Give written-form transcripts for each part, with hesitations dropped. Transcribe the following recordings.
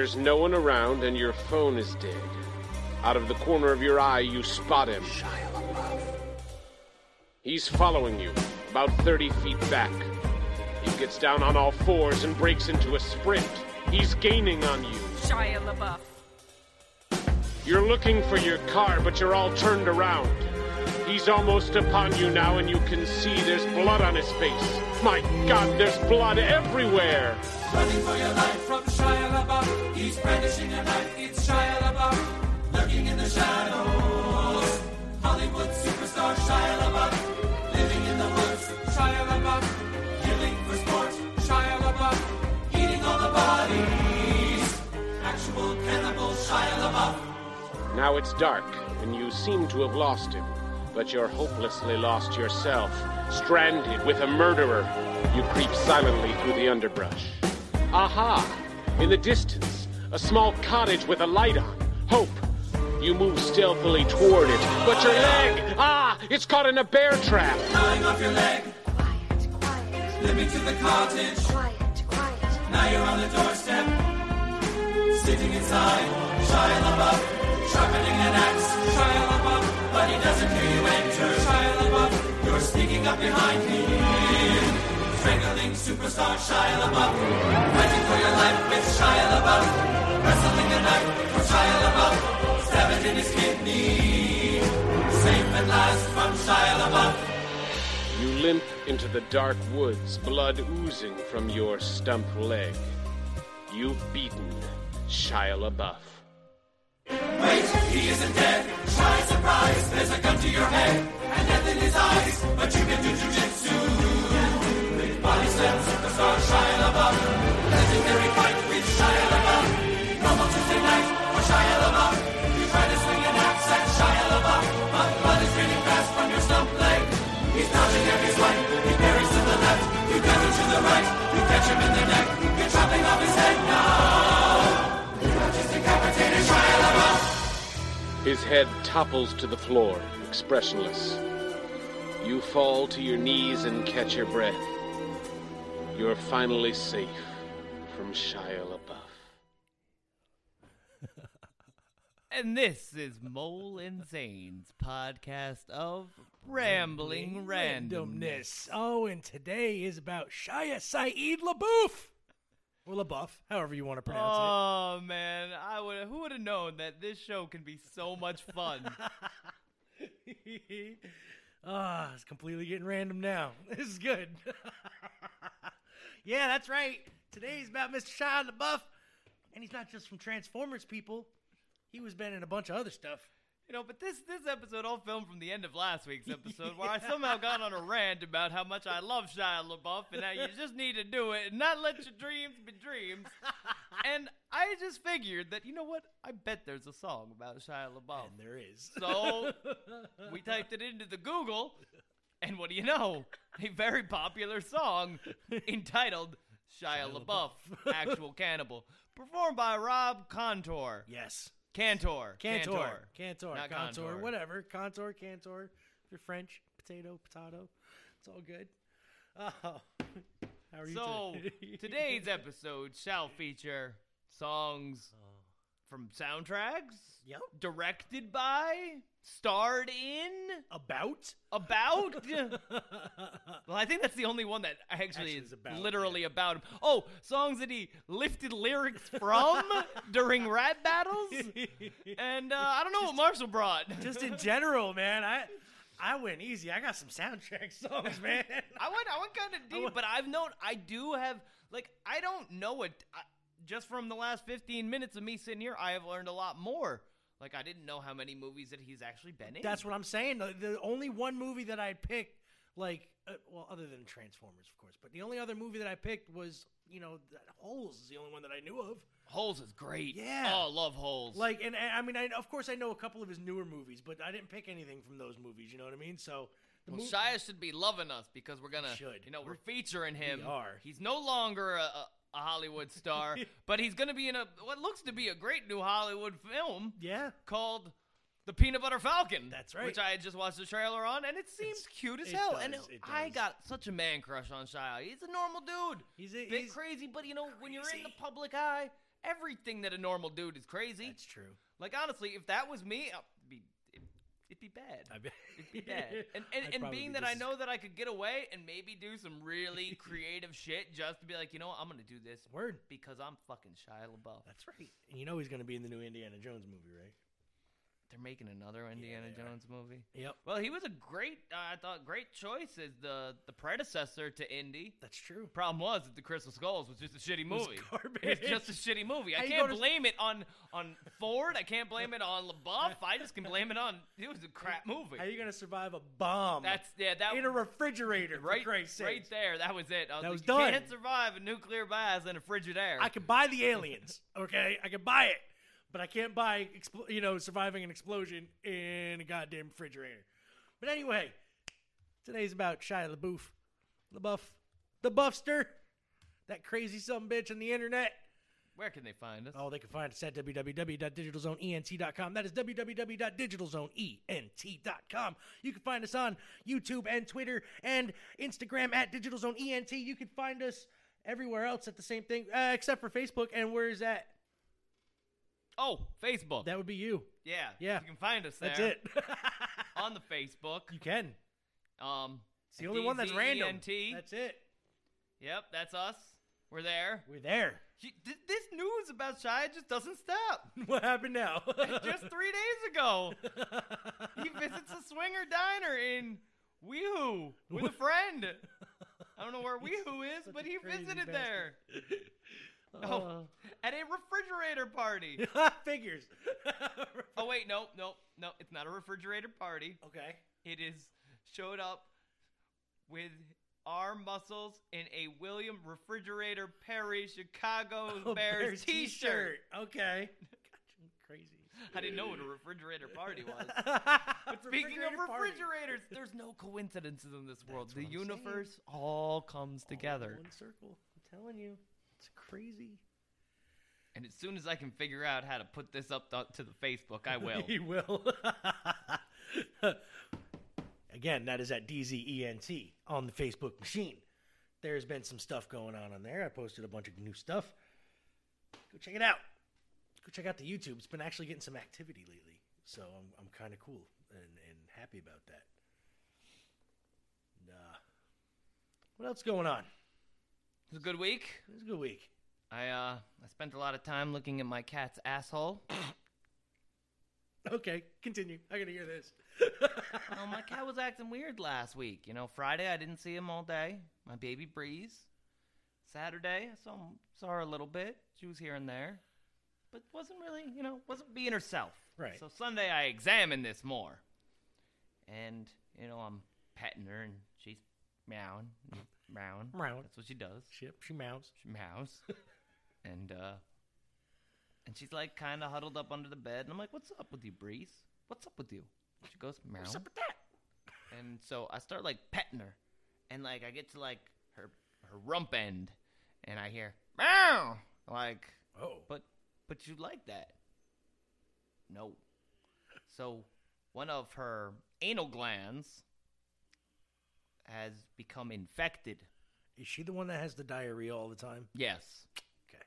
There's no one around and your phone is dead. Out of the corner of your eye, you spot him. Shia LaBeouf. He's following you, about 30 feet back. He gets down on all fours and breaks into a sprint. He's gaining on you. Shia LaBeouf. You're looking for your car, but you're all turned around. He's almost upon you now, and you can see there's blood on his face. My God, there's blood everywhere! Running for your life from Shia LaBeouf. He's brandishing a knife, it's Shia LaBeouf. Lurking in the shadows. Hollywood superstar Shia LaBeouf. Living in the woods, Shia LaBeouf. Killing for sport, Shia LaBeouf. Eating all the bodies. Actual cannibal Shia LaBeouf. Now it's dark, and you seem to have lost him. But you're hopelessly lost yourself, stranded with a murderer. You creep silently through the underbrush. Aha! In the distance, a small cottage with a light on. Hope! You move stealthily toward it, but your leg! Ah! It's caught in a bear trap! Tying off your leg! Quiet, quiet. Let me to the cottage! Quiet, quiet. Now you're on the doorstep, sitting inside. Shia LaBeouf, sharpening an axe. Shia LaBeouf. But he doesn't hear you enter. Shia LaBeouf, you're sneaking up behind him. Strangling superstar Shia LaBeouf. Fighting for your life with Shia LaBeouf. Wrestling a knife for Shia LaBeouf. Stabbing in his kidney. Safe at last from Shia LaBeouf. You limp into the dark woods, blood oozing from your stump leg. You've beaten Shia LaBeouf. Wait, he isn't dead. Try surprise, there's a gun to your head and death in his eyes, but you can do jujitsu. With body slam, superstar Shia LaBeouf. Legendary fight with Shia LaBeouf. Normal Tuesday night for Shia LaBeouf. You try to swing an axe at Shia LaBeouf, but blood is raining fast from your stump leg. He's dodging every swipe. He parries to the left, you cut him to the right. You catch him in the neck, you're chopping off his head now. You're just decapitated Shia LaBeouf. His head topples to the floor, expressionless. You fall to your knees and catch your breath. You're finally safe from Shia LaBeouf. And this is Mole N' Zanes' Podcast of Rambling Randomness. Oh, and today is about Shia LaBeouf. Or LaBeouf, however you want to pronounce it. Oh, man. Who would have known that this show can be so much fun? It's completely getting random now. This is good. Yeah, that's right. Today's about Mr. Shia LaBeouf. And he's not just from Transformers, people. He was been in a bunch of other stuff. You know, but this episode all filmed from the end of last week's episode where I somehow got on a rant about how much I love Shia LaBeouf and how you just need to do it and not let your dreams be dreams. And I just figured that, you know what? I bet there's a song about Shia LaBeouf. And there is. So we typed it into the Google, and what do you know? A very popular song entitled Shia LaBeouf, Actual Cannibal, performed by Rob Cantor. Yes. Cantor. If you're French, potato. It's all good. Oh, how are you? So today's episode shall feature songs from soundtracks. Yep. Directed by, starred in, about. Well, I think that's the only one that actually is about, literally about him. Oh, songs that he lifted lyrics from during rap battles. And I don't know what Marshall brought. Just in general, man. I went easy. I got some soundtrack songs, man. I went kind of deep, but I don't know it. Just from the last 15 minutes of me sitting here, I have learned a lot more. Like, I didn't know how many movies that he's actually been in. That's what I'm saying. The only one movie that I picked, other than Transformers, of course, but the only other movie that I picked was, Holes is the only one that I knew of. Holes is great. Yeah. Oh, I love Holes. Of course, I know a couple of his newer movies, but I didn't pick anything from those movies, you know what I mean? So... Well, Shia should be loving us because we're going to, we're featuring him. We are. He's no longer a Hollywood star, but he's going to be in what looks to be a great new Hollywood film. Yeah. Called The Peanut Butter Falcon. That's right. Which I had just watched the trailer on, and it seems cute as hell. I got such a man crush on Shia. He's a normal dude. He's a bit crazy, but when you're in the public eye everything that a normal dude is crazy. That's true. Like, honestly, if that was me, it'd be bad. It'd be bad. And being that I know that I could get away and maybe do some really creative shit just to be like, you know what, I'm going to do this. Word. Because I'm fucking Shia LaBeouf. That's right. And you know he's going to be in the new Indiana Jones movie, right? They're making another Indiana Jones movie. Yep. Well, he was a great, I thought, great choice as the predecessor to Indy. That's true. Problem was that the Crystal Skulls was just a shitty movie. It was garbage. It's just a shitty movie. I can't blame it on Ford. I can't blame it on LaBeouf. I just can blame it on it was a crap movie. How are you gonna survive a bomb? That's in a refrigerator. Right, for Christ's sake. Right there. That was it. That was done. You can't survive a nuclear blast in a Frigidaire. I could buy the aliens. Okay, I could buy it. But I can't buy, surviving an explosion in a goddamn refrigerator. But anyway, today's about Shia LaBeouf. LaBeouf. The Buffster. That crazy sumbitch on the internet. Where can they find us? Oh, they can find us at www.digitalzoneent.com. That is www.digitalzoneent.com. You can find us on YouTube and Twitter and Instagram at digitalzoneent. You can find us everywhere else at the same thing, except for Facebook. And where is that? Oh, Facebook. That would be you. Yeah. Yeah. You can find us there. That's it. On the Facebook. You can. It's the only one that's random. That's it. Yep, that's us. We're there. We're there. This news about Shia just doesn't stop. What happened now? Just 3 days ago, he visits a swinger diner in Weehoo with a friend. I don't know where Weehoo is, but he visited there. Oh, at a refrigerator party. Figures. Oh, wait, no. It's not a refrigerator party. Okay. It is showed up with arm muscles in a William Refrigerator Perry Chicago Bears t-shirt. Okay. God, crazy. I didn't know what a refrigerator party was. But speaking of refrigerators, there's no coincidences in this world. The universe all comes together. All in one circle. I'm telling you. It's crazy. And as soon as I can figure out how to put this up to the Facebook, I will. He will. Again, that is at DZENT on the Facebook machine. There's been some stuff going on there. I posted a bunch of new stuff. Go check it out. Go check out the YouTube. It's been actually getting some activity lately. So I'm kind of cool and happy about that. What else going on? It was a good week. It was a good week. I spent a lot of time looking at my cat's asshole. Okay, continue. I gotta hear this. My cat was acting weird last week. Friday I didn't see him all day. My baby Breeze. Saturday I saw her a little bit. She was here and there, but wasn't really, wasn't being herself. Right. So Sunday I examined this more, and I'm petting her and she's meowing. Meow. That's what she does. She meows. And she's like kind of huddled up under the bed. And I'm like, what's up with you, Breeze? What's up with you? She goes, meow. What's up with that? And so I start like petting her. And like I get to like her rump end. And I hear, meow. Like, oh. But you like that? No. So one of her anal glands has become infected. Is she the one that has the diarrhea all the time? Yes. Okay.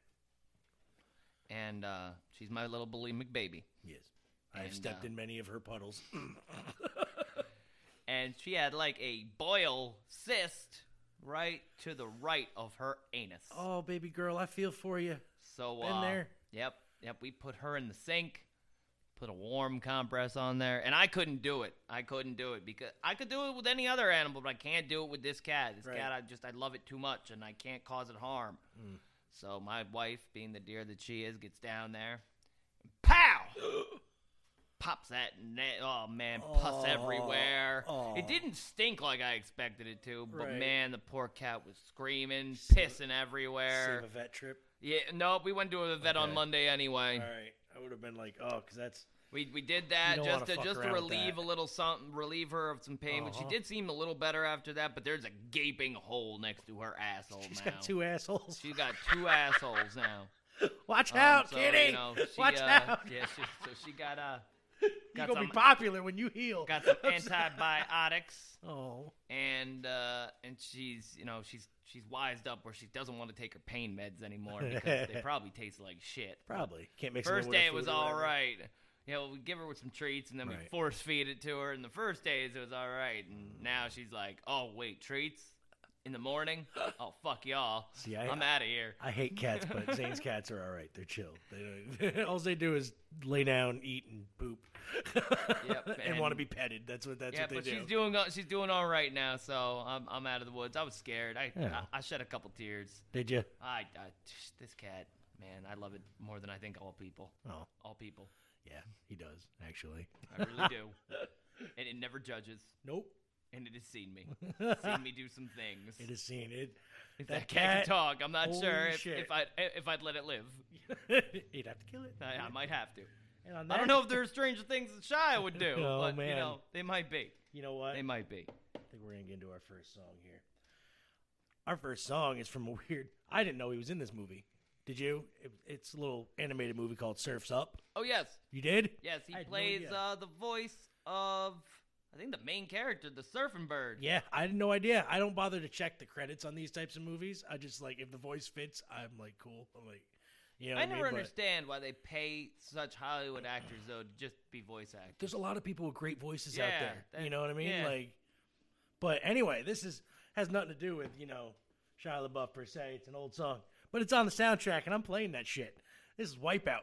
And she's my little bulimic baby. Yes. I've stepped in many of her puddles. And she had like a boil cyst right to the right of her anus. Oh, baby girl, I feel for you. So been there. Yep. We put her in the sink. Put a warm compress on there, and I couldn't do it. Because I could do it with any other animal, but I can't do it with this cat. This cat, I love it too much, and I can't cause it harm. Mm. So my wife, being the dear that she is, gets down there, and pow, pops that. Oh man, pus everywhere. Oh. It didn't stink like I expected it to, but man, the poor cat was screaming, pissing everywhere. Save a vet trip. Yeah, no, we went to a vet on Monday anyway. All right. I would have been like, because that's we did that just to relieve a little something, relieve her of some pain. But she did seem a little better after that. But there's a gaping hole next to her asshole. She's got two assholes now. Watch out, kitty! Watch out! Yeah, so she got You're going to be popular when you heal. Got some antibiotics. Oh. And she's, you know, she's wised up where she doesn't want to take her pain meds anymore because they probably taste like shit. Probably. Can't make sense. First day it was all right. Yeah, well, we give her with some treats, and then we force feed it to her. And the first days, it was all right. And now she's like, oh, wait, treats? In the morning? Oh, fuck y'all. See, I'm out of here. I hate cats, but Zane's cats are all right. They're chill. They all they do is lay down, eat, and poop. Yep, and want to be petted. That's what they do. Yeah, but she's doing all right now, so I'm out of the woods. I was scared. I shed a couple tears. Did you? I this cat, man, I love it more than I think all people. Oh. All people. Yeah, he does, actually. I really do. And it never judges. Nope. And it has seen me. It's seen me do some things. It has seen it. If that cat can talk, I'm not sure if I'd let it live. You'd have to kill it. I might have to. And I don't know if there's stranger things that Shia would do. Oh, but, man. You know, they might be. You know what? They might be. I think we're going to get into our first song here. Our first song is from a weird... I didn't know he was in this movie. Did you? It's a little animated movie called Surf's Up. Oh, yes. You did? Yes, he plays the voice of, I think, the main character, the surfing bird. Yeah, I had no idea. I don't bother to check the credits on these types of movies. I just, like, if the voice fits, I'm, like, cool. I'm, like, you know I never understand why they pay such Hollywood actors, though, to just be voice actors. There's a lot of people with great voices out there. You know what I mean? Yeah. Like, but anyway, this has nothing to do with, you know, Shia LaBeouf, per se. It's an old song. But it's on the soundtrack, and I'm playing that shit. This is Wipeout.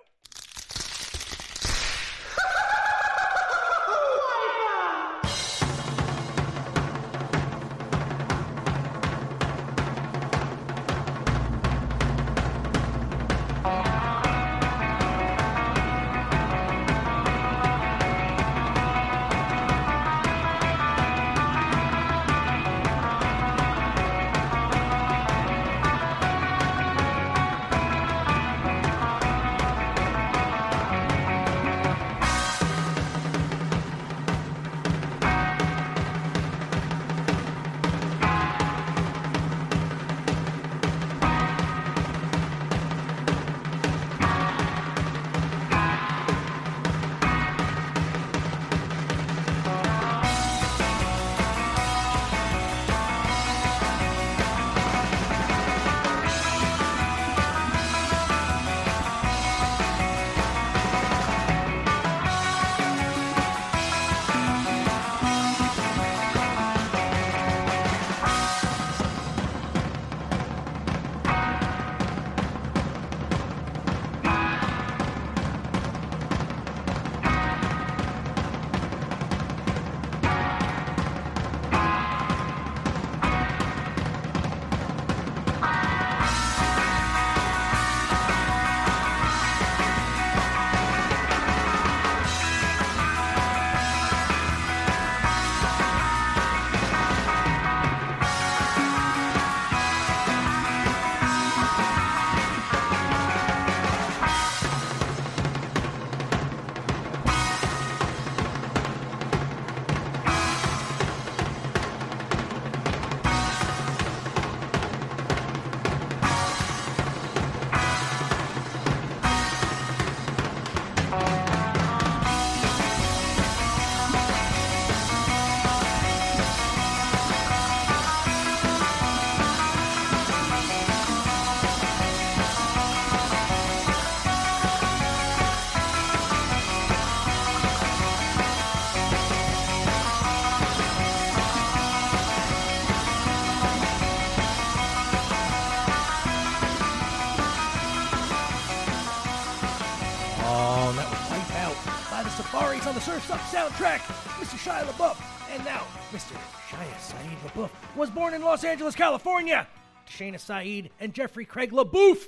Soundtrack, Mr. Shia LaBeouf, and now Mr. Shia Saeed LaBeouf was born in Los Angeles, California, to Shayna Saeed and Jeffrey Craig LaBeouf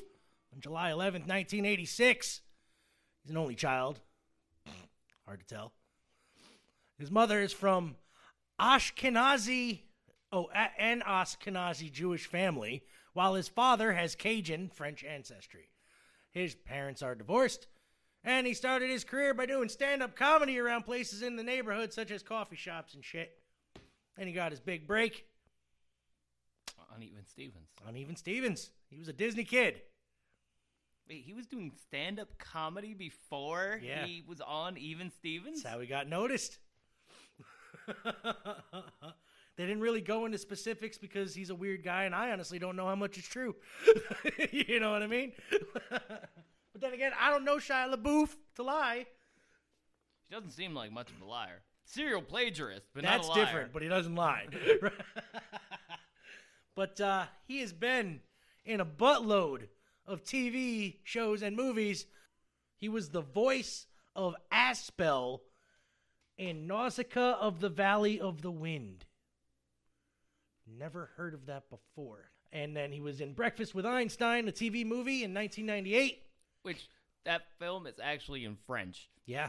on July 11th, 1986. He's an only child. Hard to tell. His mother is from an Ashkenazi Jewish family, while his father has Cajun French ancestry. His parents are divorced. And he started his career by doing stand-up comedy around places in the neighborhood, such as coffee shops and shit. And he got his big break on Even Stevens. He was a Disney kid. Wait, he was doing stand-up comedy before he was on Even Stevens? That's how he got noticed. They didn't really go into specifics because he's a weird guy, and I honestly don't know how much is true. You know what I mean? But then again, I don't know Shia LaBeouf to lie. He doesn't seem like much of a liar. Serial plagiarist, but that's not a liar. That's different, but he doesn't lie. But he has been in a buttload of TV shows and movies. He was the voice of Aspel in Nausicaa of the Valley of the Wind. Never heard of that before. And then he was in Breakfast with Einstein, a TV movie in 1998. Which, that film is actually in French. Yeah,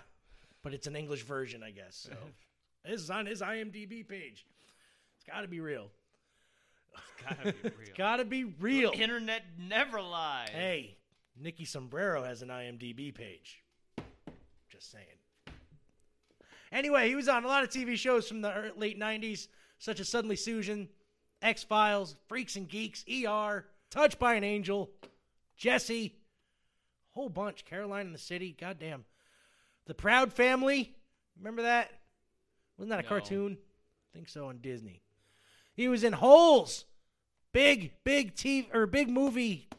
but it's an English version, I guess. So this is on his IMDb page. It's got to be real. It's got to be real. It's got to be real. The internet never lies. Hey, Nikki Sombrero has an IMDb page. Just saying. Anyway, he was on a lot of TV shows from the late 90s, such as Suddenly Susan, X-Files, Freaks and Geeks, ER, Touched by an Angel, Jesse, whole bunch, Caroline in the City, goddamn. The Proud Family, remember that? Wasn't that a cartoon? I think so, on Disney. He was in Holes, big movie,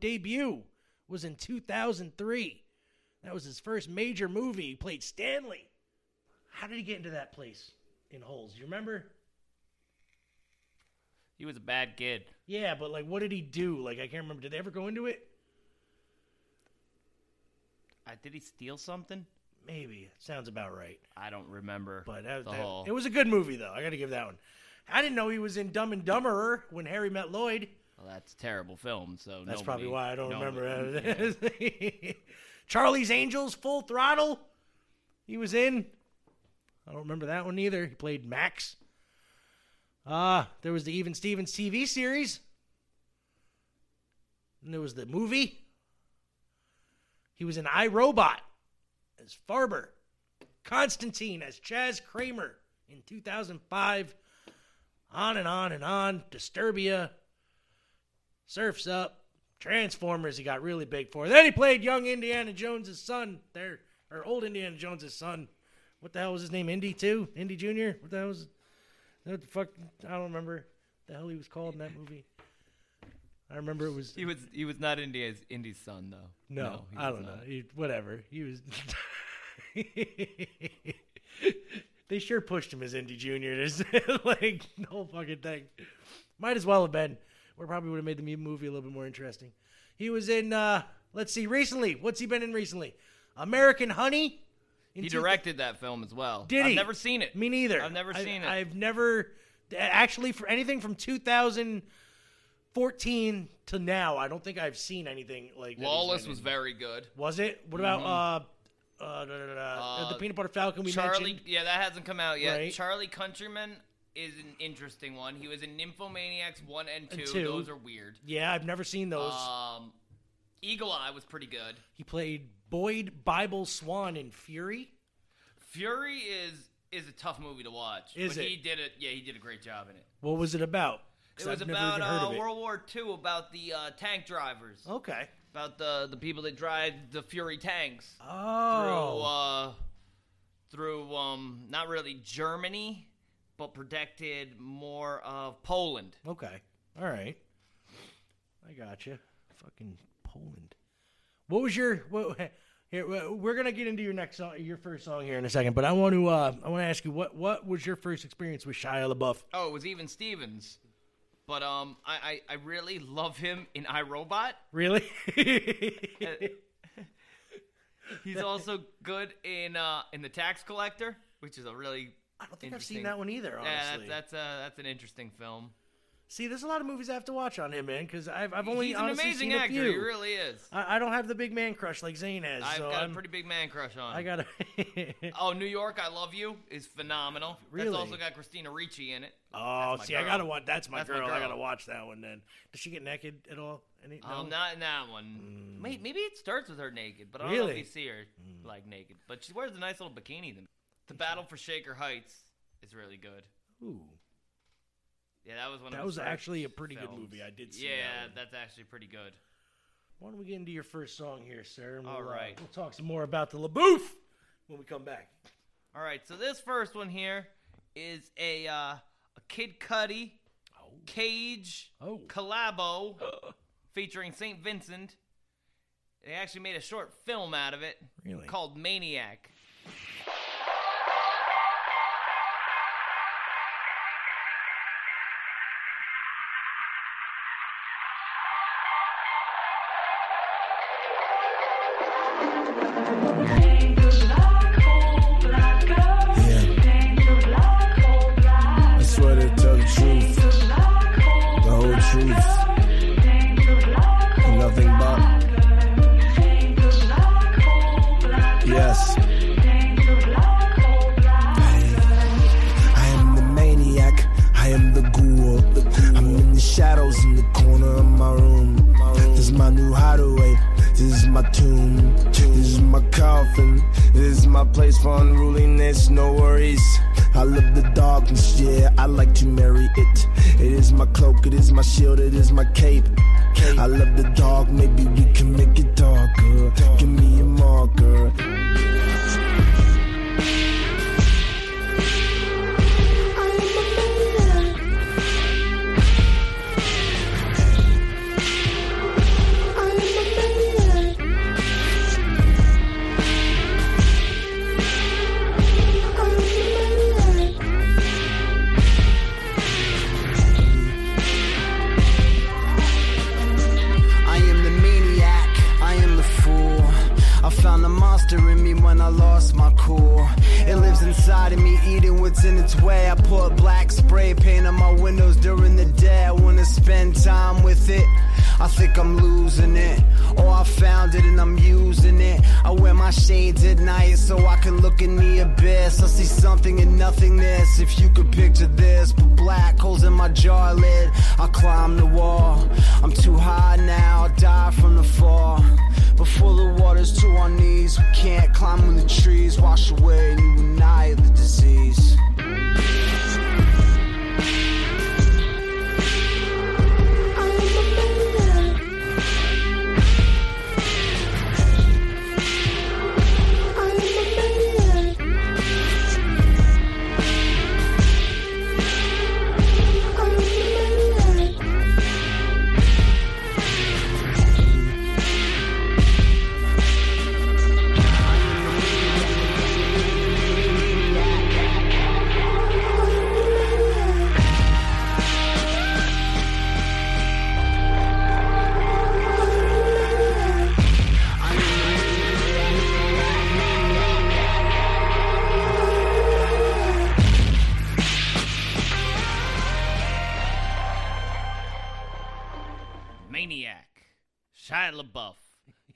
debut was in 2003. That was his first major movie. He played Stanley. How did he get into that place in Holes? You remember? He was a bad kid. Yeah, but like, what did he do? Like, I can't remember. Did they ever go into it? Did he steal something? Maybe. Sounds about right. I don't remember. But it was a good movie, though. I got to give that one. I didn't know he was in Dumb and Dumberer: When Harry Met Lloyd. Well, that's a terrible film, so that's probably why I don't remember that. Charlie's Angels: Full Throttle. He was in. I don't remember that one either. He played Max. There was the Even Stevens TV series. And there was the movie. He was in I, Robot as Farber, Constantine as Chaz Kramer in 2005, on and on and on, Disturbia, Surf's Up, Transformers he got really big for. Then he played young Indiana Jones' son, old Indiana Jones' son. What the hell was his name? Indy too? Indy Jr.? What the hell was what the fuck? I don't remember the hell he was called in that movie. I remember it was... He was not Indy's son, though. No, I don't know. Whatever. He was... They sure pushed him as Indy Jr. Like, the whole fucking thing. Might as well have been. Or probably would have made the movie a little bit more interesting. He was in... let's see. Recently. What's he been in recently? American Honey. He directed that film as well. Did he? I've never seen it. Me neither. I've never seen it. I've never... Actually, for anything from 2014 to now, I don't think I've seen anything like that. Lawless was very good. Was it? What about The Peanut Butter Falcon we mentioned? Yeah, that hasn't come out yet. Right. Charlie Countryman is an interesting one. He was in Nymphomaniacs 1 and 2. Those are weird. Yeah, I've never seen those. Eagle Eye was pretty good. He played Boyd Bible Swan in Fury. Fury is a tough movie to watch. He did it. Yeah, he did a great job in it. What was it about? It was about World War II, about the tank drivers. Okay. About the people that drive the Fury tanks. Oh. Through not really Germany, but protected more of Poland. Okay. All right. I gotcha. Fucking Poland. What was your... Here, we're gonna get into your first song here in a second, but I want to ask you what was your first experience with Shia LaBeouf? Oh, it was Even Stevens. But I really love him in I, Robot. Really? He's also good in The Tax Collector, which is a really I don't think I've seen that one either, honestly. Yeah, that's an interesting film. See, there's a lot of movies I have to watch on him, man, because I've only He's honestly an amazing seen actor. A few. He really is. I don't have the big man crush like Zane has. I've got a pretty big man crush on him. I got a... Oh, New York, I Love You is phenomenal. Really? That's also got Christina Ricci in it. Oh, see, girl. I gotta watch. That's my girl. I gotta watch that one then. Does she get naked at all? No, not in that one. Mm. Maybe it starts with her naked, but I don't know if you see her like naked. But she wears a nice little bikini. Then the Battle for Shaker Heights is really good. Ooh. Yeah, that was one of the That was actually a pretty good movie. I did see that. Yeah, that's actually pretty good. Why don't we get into your first song here, sir? And all right. We'll talk some more about the LaBeouf when we come back. All right. So this first one here is a Kid Cudi, Cage, collabo featuring St. Vincent. They actually made a short film out of it called Maniac. Shia LaBeouf.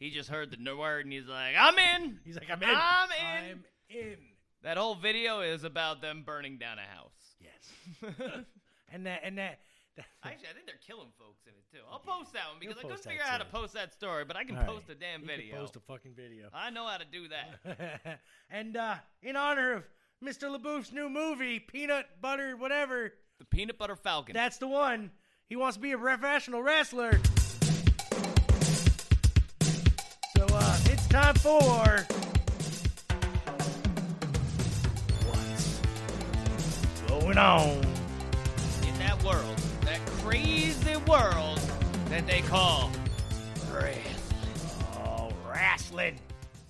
He just heard the word and he's like, I'm in. He's like, I'm in. That whole video is about them burning down a house. Yes. and that. Actually, I think they're killing folks in it too. I'll post that one because I couldn't figure out how to post that story, but I can post a damn video. You can post a fucking video. I know how to do that. And in honor of Mr. LaBeouf's new movie, Peanut Butter, whatever. The Peanut Butter Falcon. That's the one. He wants to be a professional wrestler. It's time for What's Going On in That World, that crazy world that they call wrestling. Oh, wrestling.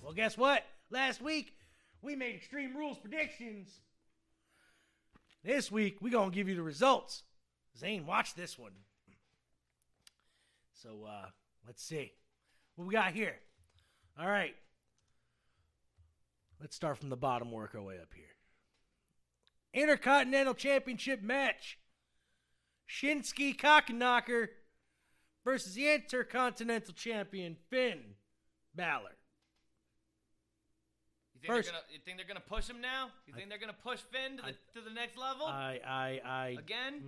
Well, guess what? Last week, we made Extreme Rules predictions. This week, we're going to give you the results. Zane, watch this one. So, let's see. What we got here? All right, let's start from the bottom, work our way up here. Intercontinental Championship match. Shinsuke Kakinakar versus the Intercontinental Champion, Finn Balor. You think they're going to push him now? You think they're going to push Finn to the next level? Again?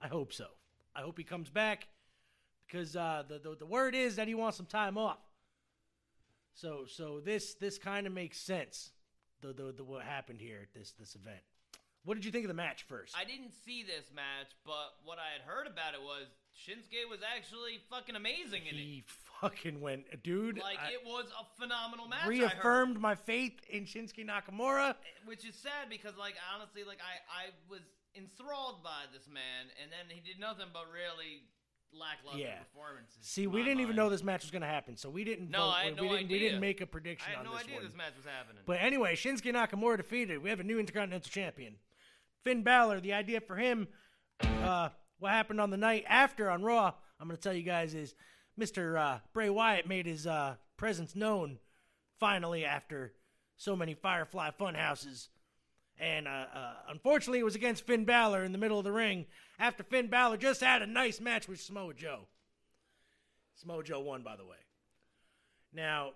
I hope so. I hope he comes back because the word is that he wants some time off. So this kind of makes sense. What happened here at this event. What did you think of the match first? I didn't see this match, but what I had heard about it was Shinsuke was actually fucking amazing in it. He fucking went, dude. Like, it was a phenomenal match. Reaffirmed my faith in Shinsuke Nakamura. Which is sad because, like, honestly, like, I was enthralled by this man, and then he did nothing but really lackluster performances. See, we didn't even know this match was going to happen, so we didn't vote. I had no idea. We didn't make a prediction on this one. I had no idea this match was happening. But anyway, Shinsuke Nakamura defeated. We have a new Intercontinental Champion. Finn Balor, the idea for him, what happened on the night after on Raw, I'm going to tell you guys, is Mr. Bray Wyatt made his presence known finally after so many Firefly Funhouses. And unfortunately, it was against Finn Balor in the middle of the ring after Finn Balor just had a nice match with Samoa Joe. Samoa Joe won, by the way. Now,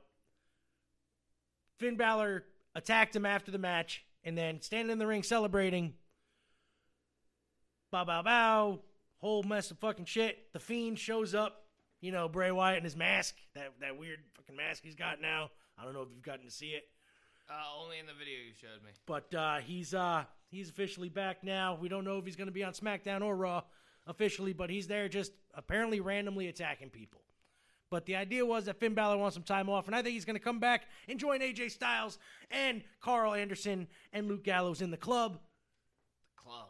Finn Balor attacked him after the match and then standing in the ring celebrating. Bow, bow, bow. Whole mess of fucking shit. The Fiend shows up. You know, Bray Wyatt in his mask. That weird fucking mask he's got now. I don't know if you've gotten to see it. Only in the video you showed me. But he's officially back now. We don't know if he's going to be on SmackDown or Raw officially, but he's there just apparently randomly attacking people. But the idea was that Finn Balor wants some time off, and I think he's going to come back and join AJ Styles and Carl Anderson and Luke Gallows in the club. The club.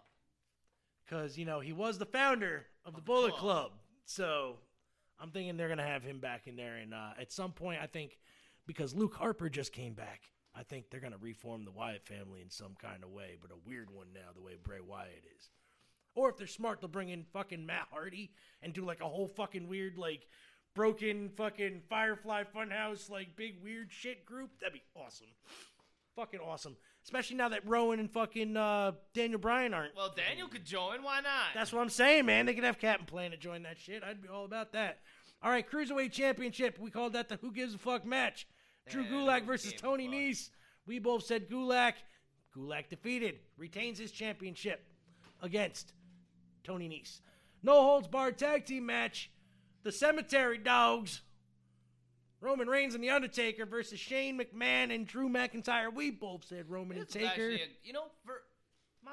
Because, you know, he was the founder of the Bullet Club. So I'm thinking they're going to have him back in there. And at some point, I think, because Luke Harper just came back, I think they're going to reform the Wyatt family in some kind of way. But a weird one now, the way Bray Wyatt is. Or if they're smart, they'll bring in fucking Matt Hardy and do like a whole fucking weird, like, broken fucking Firefly Funhouse, like, big weird shit group. That'd be awesome. Fucking awesome. Especially now that Rowan and fucking Daniel Bryan aren't. Well, Daniel could join. Why not? That's what I'm saying, man. They could have Captain Planet join that shit. I'd be all about that. All right, Cruiserweight Championship. We called that the Who Gives a Fuck match. Drew Gulak versus Tony Nese. We both said Gulak. Gulak defeated. Retains his championship against Tony Nese. No holds barred tag team match. The Cemetery Dogs. Roman Reigns and The Undertaker versus Shane McMahon and Drew McIntyre. We both said Roman and Taker. You know, my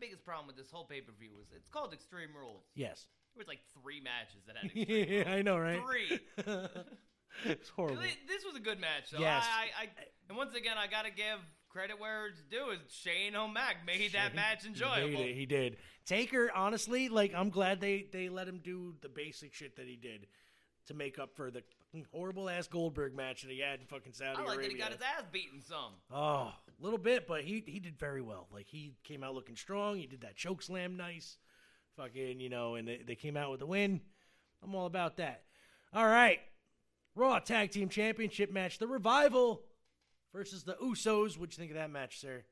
biggest problem with this whole pay-per-view was it's called Extreme Rules. Yes. There was like 3 matches that had Extreme Rules. I know, right? 3. It's horrible. This was a good match, though. Yes. And once again, I got to give credit where it's due is Shane O'Mac made that match enjoyable. He did. Taker, honestly, like, I'm glad they let him do the basic shit that he did to make up for the horrible-ass Goldberg match that he had in fucking Saudi Arabia. I like that he got his ass beaten some. Oh, a little bit, but he did very well. Like, he came out looking strong. He did that choke slam nice. Fucking, you know, and they came out with a win. I'm all about that. All right. Raw Tag Team Championship match. The Revival versus the Usos. What'd you think of that match, sir?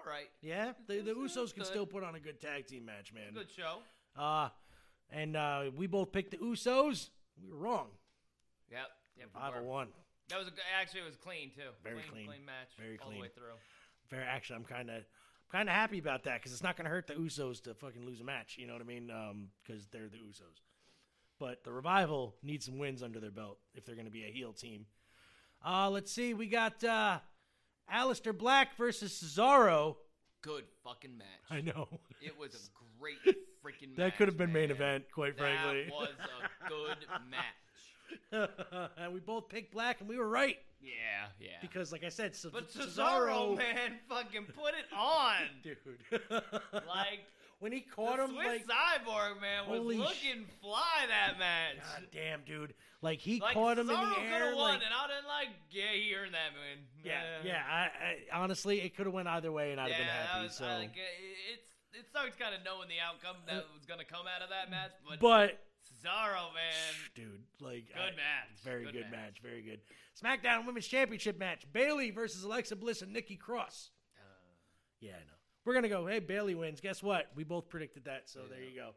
All right. Yeah? The Usos can still put on a good tag team match, man. Good show. And we both picked the Usos. We were wrong. Yep. 5-1. That was it was clean too. Very clean match. Very clean all the way through. Actually, I'm kind of happy about that because it's not going to hurt the Usos to fucking lose a match. You know what I mean? Because they're the Usos. But the Revival needs some wins under their belt if they're going to be a heel team. Let's see. We got Aleister Black versus Cesaro. Good fucking match. I know. It was a great freaking match. That could have been main event, quite frankly. That was a good match. And we both picked Black, and we were right. Yeah. Because, like I said, but Cesaro, man, fucking put it on. Dude. Like, when he caught him, Swiss Cyborg, man, was looking fly that match. God damn, dude. Like, he caught him in the air. Won, and I didn't he earned that win. I honestly, it could have went either way, and I'd have been happy. I think it sucks kind of knowing the outcome that was going to come out of that match, but Cesaro, man. Dude, like, good match. Very good match. Very good. SmackDown Women's Championship match. Bayley versus Alexa Bliss and Nikki Cross. Yeah, I know. We're going to go, hey, Bayley wins. Guess what? We both predicted that, so there you go.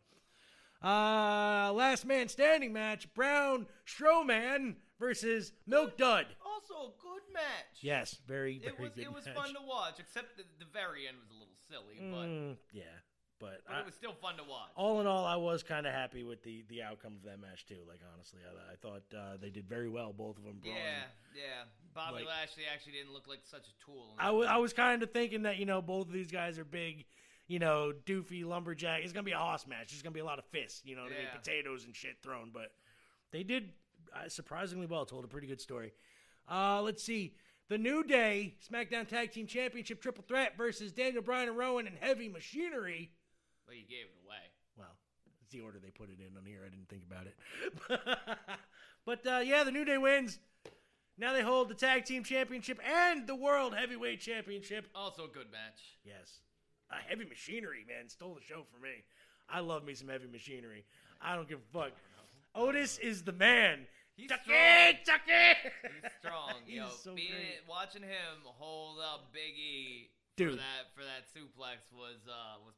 Last man standing match, Braun Strowman versus Milk Dud. Also a good match. Yes, very, very good match. It was fun to watch, except the very end was a little silly. But yeah, But it was still fun to watch. All in all, I was kind of happy with the outcome of that match, too. Like, honestly, I thought they did very well, both of them. Brawling. Yeah. Bobby Lashley actually didn't look like such a tool. I was kind of thinking that, both of these guys are big, doofy lumberjack. It's going to be a hoss match. There's going to be a lot of fists, I mean, potatoes and shit thrown. But they did surprisingly well, told a pretty good story. Let's see. The New Day, SmackDown Tag Team Championship Triple Threat versus Daniel Bryan and Rowan and Heavy Machinery. Well, you gave it away. Well, it's the order they put it in on here. I didn't think about it. but the New Day wins. Now they hold the Tag Team Championship and the World Heavyweight Championship. Also a good match. Yes. Heavy Machinery, man, stole the show for me. I love me some Heavy Machinery. I don't give a fuck. Otis is the man. He's Chucky, strong. Chucky! He's strong. He's so great. Watching him hold up Big E. Dude. For that suplex was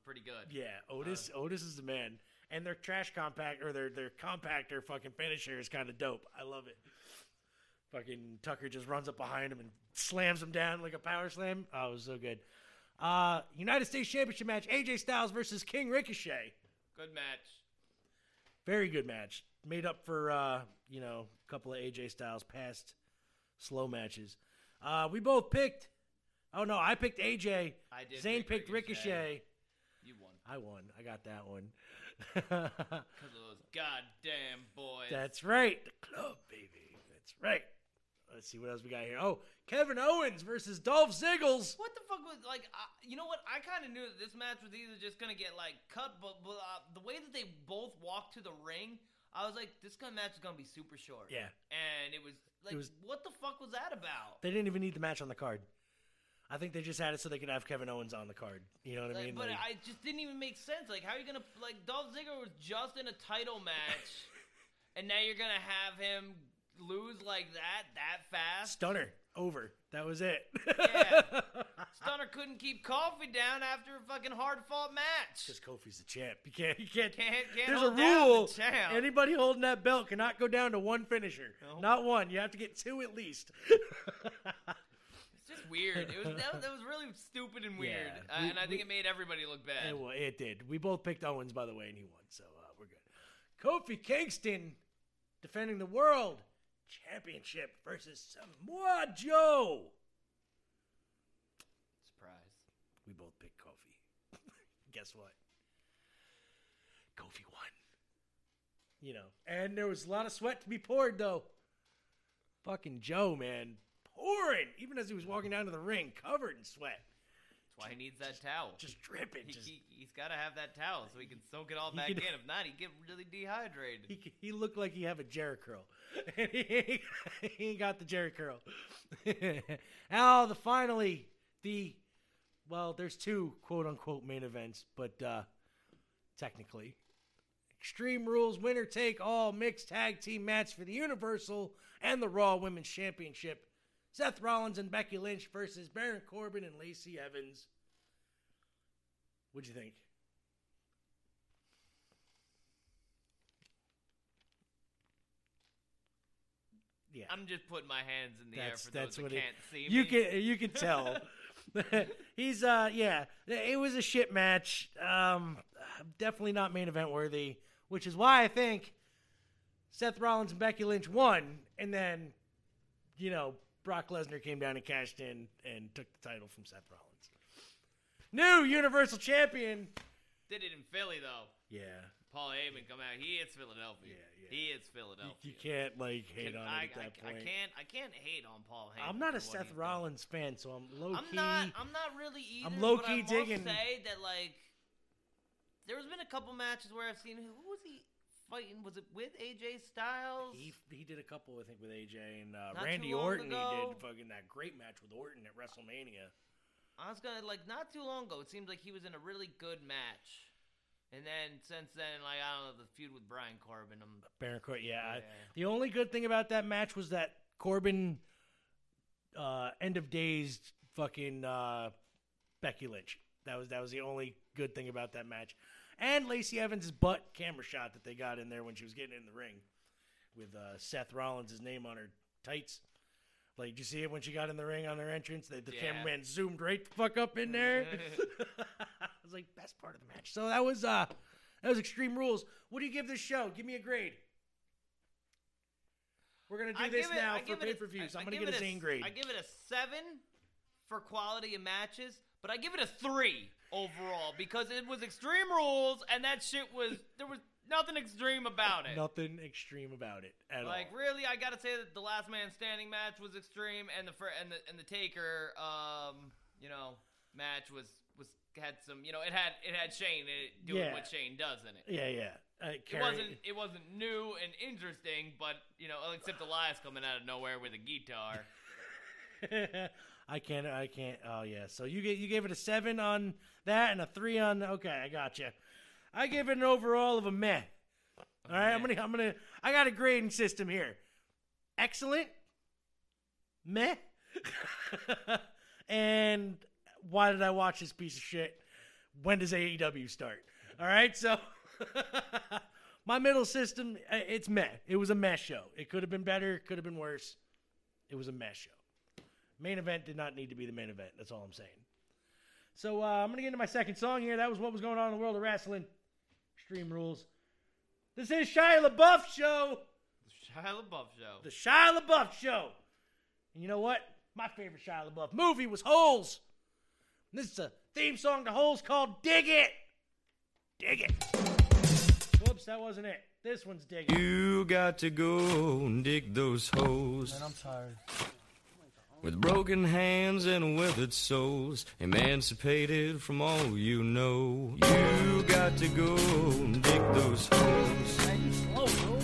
pretty good. Yeah, Otis is the man, and their their compactor fucking finisher is kind of dope. I love it. Fucking Tucker just runs up behind him and slams him down like a power slam. Oh, it was so good. United States Championship match: AJ Styles versus King Ricochet. Good match. Very good match. Made up for a couple of AJ Styles past slow matches. We both picked. Oh, no, I picked AJ. I did. Zane picked Ricochet. You won. I won. I got that one. Because of those goddamn boys. That's right. The club, baby. That's right. Let's see what else we got here. Oh, Kevin Owens versus Dolph Ziggles. What the fuck was, you know what? I kind of knew that this match was either just going to get, cut, but the way that they both walked to the ring, I was like, this kind of match is going to be super short. Yeah. And it was, what the fuck was that about? They didn't even need the match on the card. I think they just had it so they could have Kevin Owens on the card. You know what I mean? But I just didn't even make sense. Like, how are you going to... Dolph Ziggler was just in a title match, and now you're going to have him lose like that fast? Stunner. Over. That was it. Yeah. Stunner couldn't keep Kofi down after a fucking hard-fought match. Because Kofi's the champ. You can't There's a rule. Anybody holding that belt cannot go down to one finisher. No. Not one. You have to get two at least. Just weird. That was really stupid and weird, and I think it made everybody look bad. It did. We both picked Owens, by the way, and he won, so we're good. Kofi Kingston defending the World Championship versus Samoa Joe. Surprise. We both picked Kofi. Guess what? Kofi won. And there was a lot of sweat to be poured, though. Fucking Joe, man. Pouring, even as he was walking down to the ring, covered in sweat. That's why he needs that towel. Just dripping. He's got to have that towel so he can soak it all back in. If not, he'd get really dehydrated. He looked like he have a Jerry curl. He ain't got the Jerry curl. There's two quote-unquote main events, but technically. Extreme Rules winner-take-all mixed tag team match for the Universal and the Raw Women's Championship. Seth Rollins and Becky Lynch versus Baron Corbin and Lacey Evans. What'd you think? Yeah, I'm just putting my hands in the air for those that can't see me. You can tell. He's it was a shit match. Definitely not main event worthy, which is why I think Seth Rollins and Becky Lynch won, and then Brock Lesnar came down and cashed in and took the title from Seth Rollins. New Universal Champion. Did it in Philly, though. Yeah. Paul Heyman come out. He is Philadelphia. Yeah. He is Philadelphia. You can't, hate on him at that point. I can't hate on Paul Heyman. I'm not a Seth Rollins fan, so I'm low-key. I'm not really either. I'm low-key digging. I will say that, there's been a couple matches where I've seen, who was he fighting? Was it with AJ Styles? He did a couple, I think, with AJ and Randy Orton. Ago. He did fucking that great match with Orton at WrestleMania. I was gonna not too long ago. It seemed like he was in a really good match, and then since then, I don't know, the feud with Brian Corbin. Baron Corbin, yeah. The only good thing about that match was that Corbin end of days fucking Becky Lynch. That was the only good thing about that match. And Lacey Evans' butt camera shot that they got in there when she was getting in the ring with Seth Rollins' name on her tights. Did you see it when she got in the ring on her entrance? The cameraman zoomed right the fuck up in there. I was like best part of the match. So that was Extreme Rules. What do you give this show? Give me a grade. We're going to do this now for pay-per-views. I'm going to give it a Zane grade. I give it a 7 for quality of matches, but I give it a 3 overall because it was Extreme Rules, and that shit was – there was nothing extreme about it. Nothing extreme about it at all. Like, really, I got to say that the Last Man Standing match was extreme, and the Taker, match had some, it had Shane doing what Shane does in it. Yeah. It wasn't new and interesting, but except Elias coming out of nowhere with a guitar. I can't. Oh yeah. So you gave it a 7 on that and a 3 on. Okay, I got you. I gave it an overall of a meh. All right, I got a grading system here. Excellent, meh, and why did I watch this piece of shit? When does AEW start? All right, so. My middle system, it's meh. It was a meh show. It could have been better. It could have been worse. It was a meh show. Main event did not need to be the main event. That's all I'm saying. So I'm going to get into my second song here. That was what was going on in the world of wrestling. Extreme Rules. This is Shia LaBeouf Show. The Shia LaBeouf Show. The Shia LaBeouf Show. And you know what? My favorite Shia LaBeouf movie was Holes. And this is a theme song to Holes called Dig It. Dig It. Whoops, that wasn't it. This one's digging. You got to go and dig those holes. Man, I'm tired. With broken hands and withered souls, emancipated from all you know. You got to go and dig those holes. Man, slow, bro.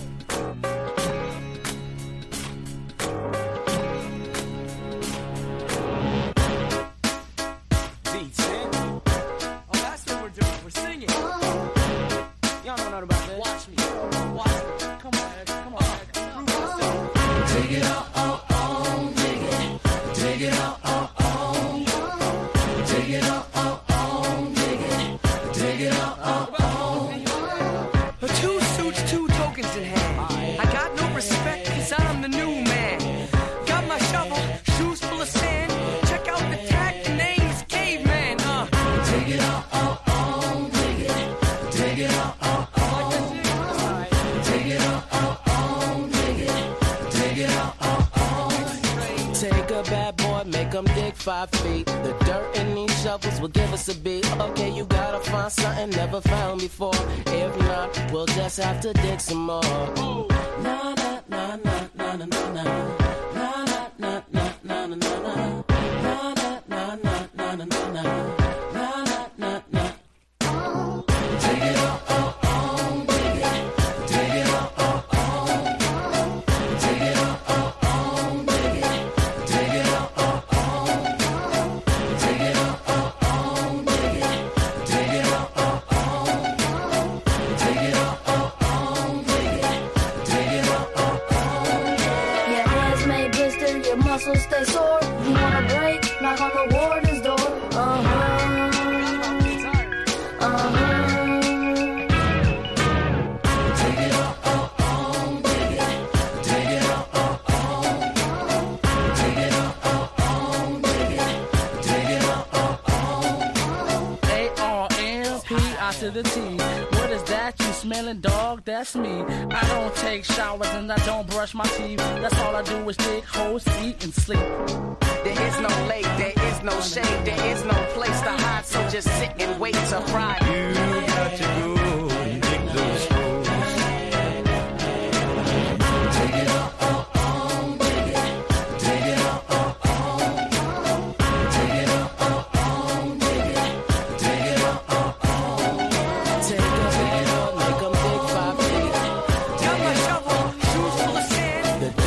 Have to dig some more. Oh. Na na na na na na na na na na na na na na na na na na. My team. That's all I do is dig holes, eat, and sleep. There is no lake, there is no shade, there is no place to hide, so just sit and wait to ride. You got to go and dig those holes. Dig it up, oh, oh, dig it. Dig it up, oh, oh. Dig it up, oh, oh, dig it. Dig it up, oh, oh. Take a big one, make a big 5 feet. Got my shovel. Before the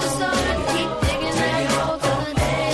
sun, keep digging that hole till the day.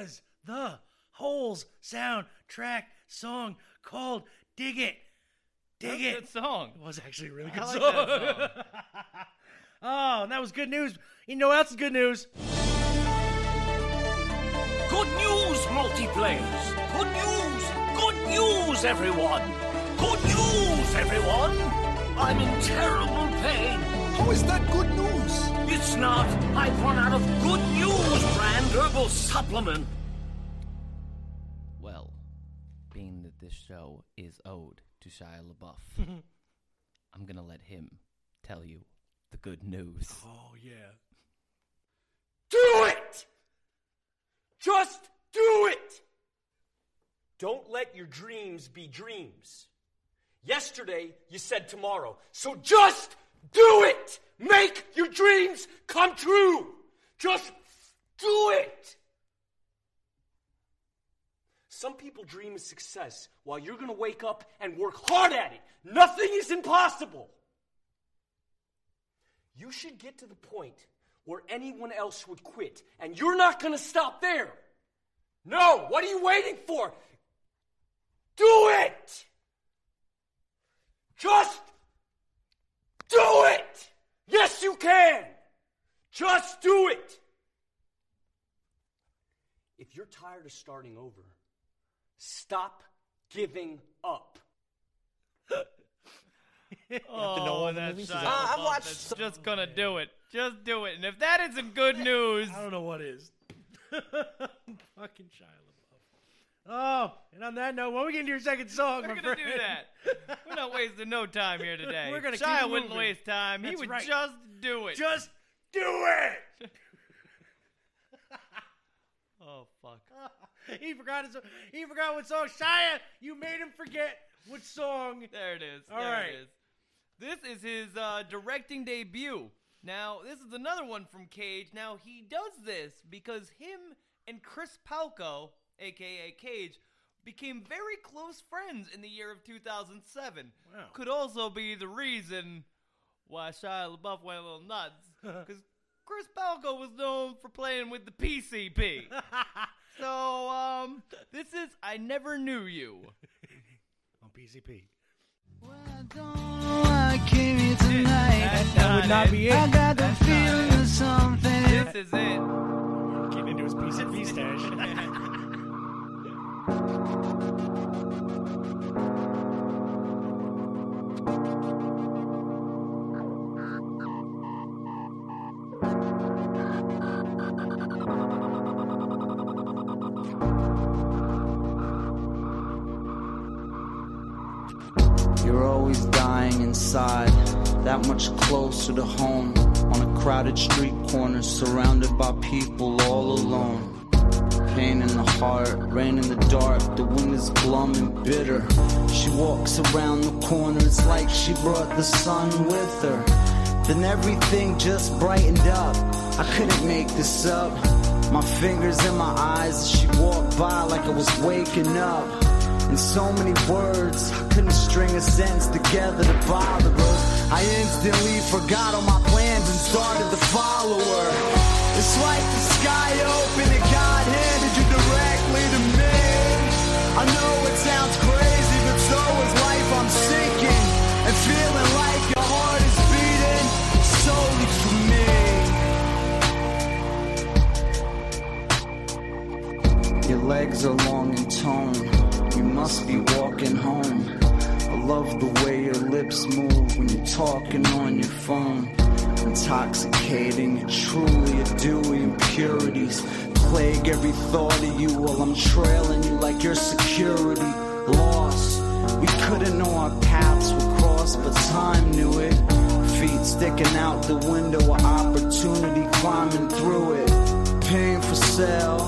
was the Holes soundtrack song called Dig It. Dig It. That song. It was actually a really good song. That song. Oh, and that was good news. You know what else is good news? Good news, multiplayers. Good news. Good news, everyone. Good news, everyone. I'm in terrible pain. How is that good news? It's not. I've run out of Good News brand herbal supplement. Well, being that this show is owed to Shia LaBeouf, I'm going to let him tell you the good news. Oh, yeah. Do it! Just do it! Don't let your dreams be dreams. Yesterday, you said tomorrow. So just do it! Make your dreams come true! Just do it! Some people dream of success while you're going to wake up and work hard at it. Nothing is impossible. You should get to the point where anyone else would quit, and you're not going to stop there. No, what are you waiting for? Do it! Just do it! Yes, you can! Just do it! If you're tired of starting over, stop giving up. Oh, that's just gonna do it. Just do it. And if that isn't good news, I don't know what is. Fucking Shia LaBeouf. Oh, and on that note, well, we're getting to your second song. We're gonna do that. We're not wasting no time here today. We're gonna Shia keep wouldn't waste time. That's he would right. Just do it. Just do it. Oh fuck. He forgot what song. Shia, you made him forget. What song? There it is. All right. This is his directing debut. Now, this is another one from Cage. Now, he does this because him and Chris Palko, a.k.a. Cage, became very close friends in the year of 2007. Wow. Could also be the reason why Shia LaBeouf went a little nuts. Because Chris Palko was known for playing with the PCP. So, this is I Never Knew You. PCP. Well, I don't know why I came here tonight. That would not be it. I got the feeling of something. This is it. Getting into his PCP stash. Inside, that much closer to home, on a crowded street corner, surrounded by people all alone. Pain in the heart, rain in the dark, the wind is glum and bitter. She walks around the corner, it's like she brought the sun with her. Then everything just brightened up, I couldn't make this up. My fingers in my eyes as she walked by like I was waking up. In so many words, I couldn't string a sentence together to bother her. I instantly forgot all my plans and started to follow her. It's like the sky opened and God handed you directly to me. I know it sounds crazy, but so is life. I'm sinking and feeling like your heart is beating solely for me. Your legs are long and toned. You must be walking home. I love the way your lips move when you're talking on your phone. Intoxicating, you truly are doing impurities. Plague every thought of you while I'm trailing you like your security. Lost, we couldn't know our paths would cross, but time knew it. Feet sticking out the window, an opportunity climbing through it. Pain for sale,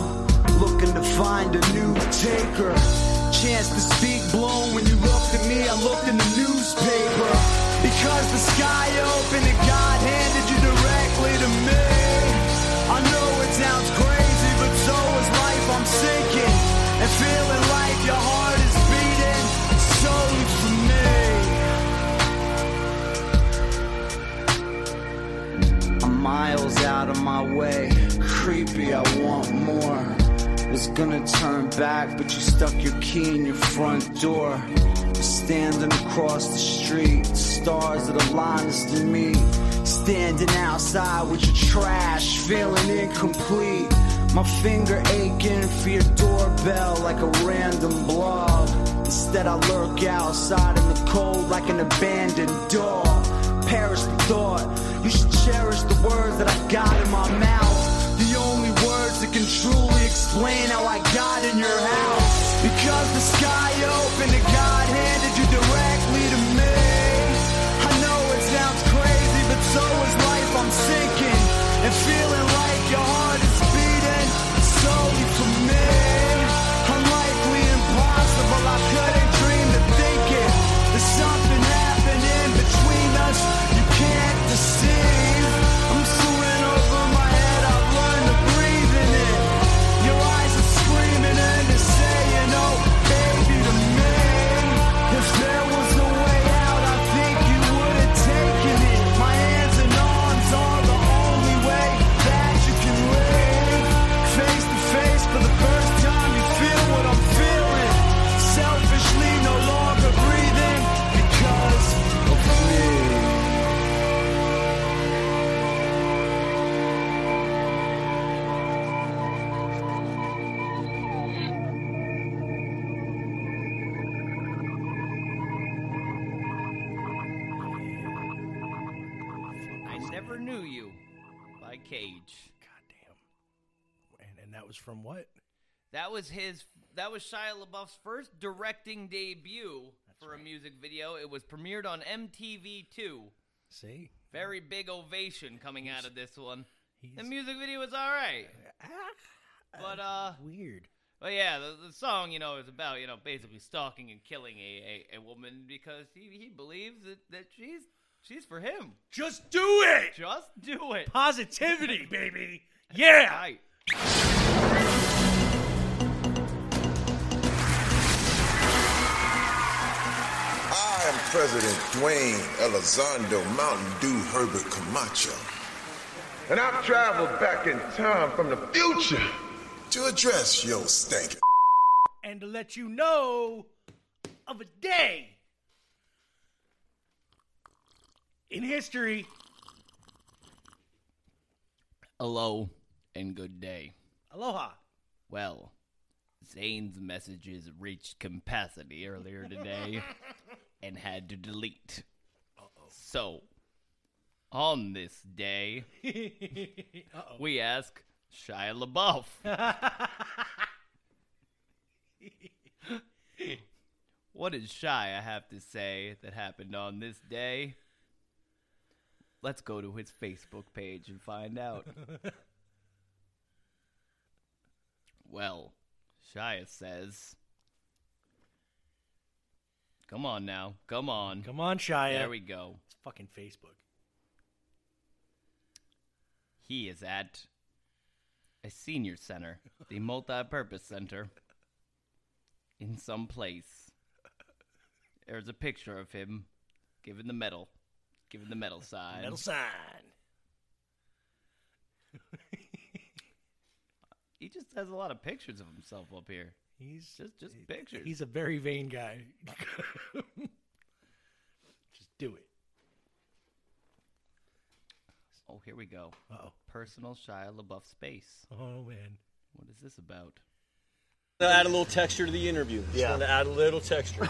looking to find a new taker. Chance to speak blown when you looked at me, I looked in the newspaper. Because the sky opened and God handed you directly to me. I know it sounds crazy, but so is life. I'm sinking and feeling like your heart is beating solely for me. I'm miles out of my way, creepy, I want more. Was gonna turn back, but you stuck your key in your front door. We're standing across the street, the stars that align us to meet. Standing outside with your trash, feeling incomplete. My finger aching for your doorbell like a random blog. Instead I lurk outside in the cold like an abandoned dog. Perish the thought, you should cherish the words that I got in my mouth. The only words that can truly explain how I got in your house. Because the sky opened and God handed you directly to me. I know it sounds crazy, but so is life. I'm sinking and feeling like your heart is beating solely for me. Unlikely, impossible, I couldn't dream to think it. There's something happening between us you can't deceive. I'm swimming over my head, I've learned to breathe in it. Your eyes are screaming and they're saying, oh baby, to me. If there was a way out, I think you would have taken it. My hands and arms are the only way that you can live. Face to face for the first time, you feel what I'm feeling. Selfishly no longer breathing because of me. Cage. Goddamn. And that was from what? That was Shia LaBeouf's first directing debut. That's for right. A music video. It was premiered on MTV2. See? Very big ovation coming out of this one. The music video was all right. But weird. But yeah, the song, is about, basically stalking and killing a woman because he believes that she's for him. Just do it! Just do it. Positivity, baby. Yeah! Right. I am President Dwayne Elizondo Mountain Dew Herbert Camacho. And I've traveled back in time from the future to address your stank. And to let you know of a day in history. Hello and good day. Aloha. Well, Zane's messages reached capacity earlier today and had to delete. Uh-oh. So, on this day, we ask Shia LaBeouf. What did Shia have to say that happened on this day? Let's go to his Facebook page and find out. Well, Shia says, come on now. Come on. Come on, Shia. There we go. It's fucking Facebook. He is at a senior center, the multi-purpose center, in some place. There's a picture of him giving the medal. Giving the metal sign. Metal sign. He just has a lot of pictures of himself up here. He's just pictures. He's a very vain guy. Just do it. Oh, here we go. Uh-oh. Personal Shia LaBeouf space. Oh, man. What is this about? Add a little texture to the interview. Yeah. Just want to add a little texture.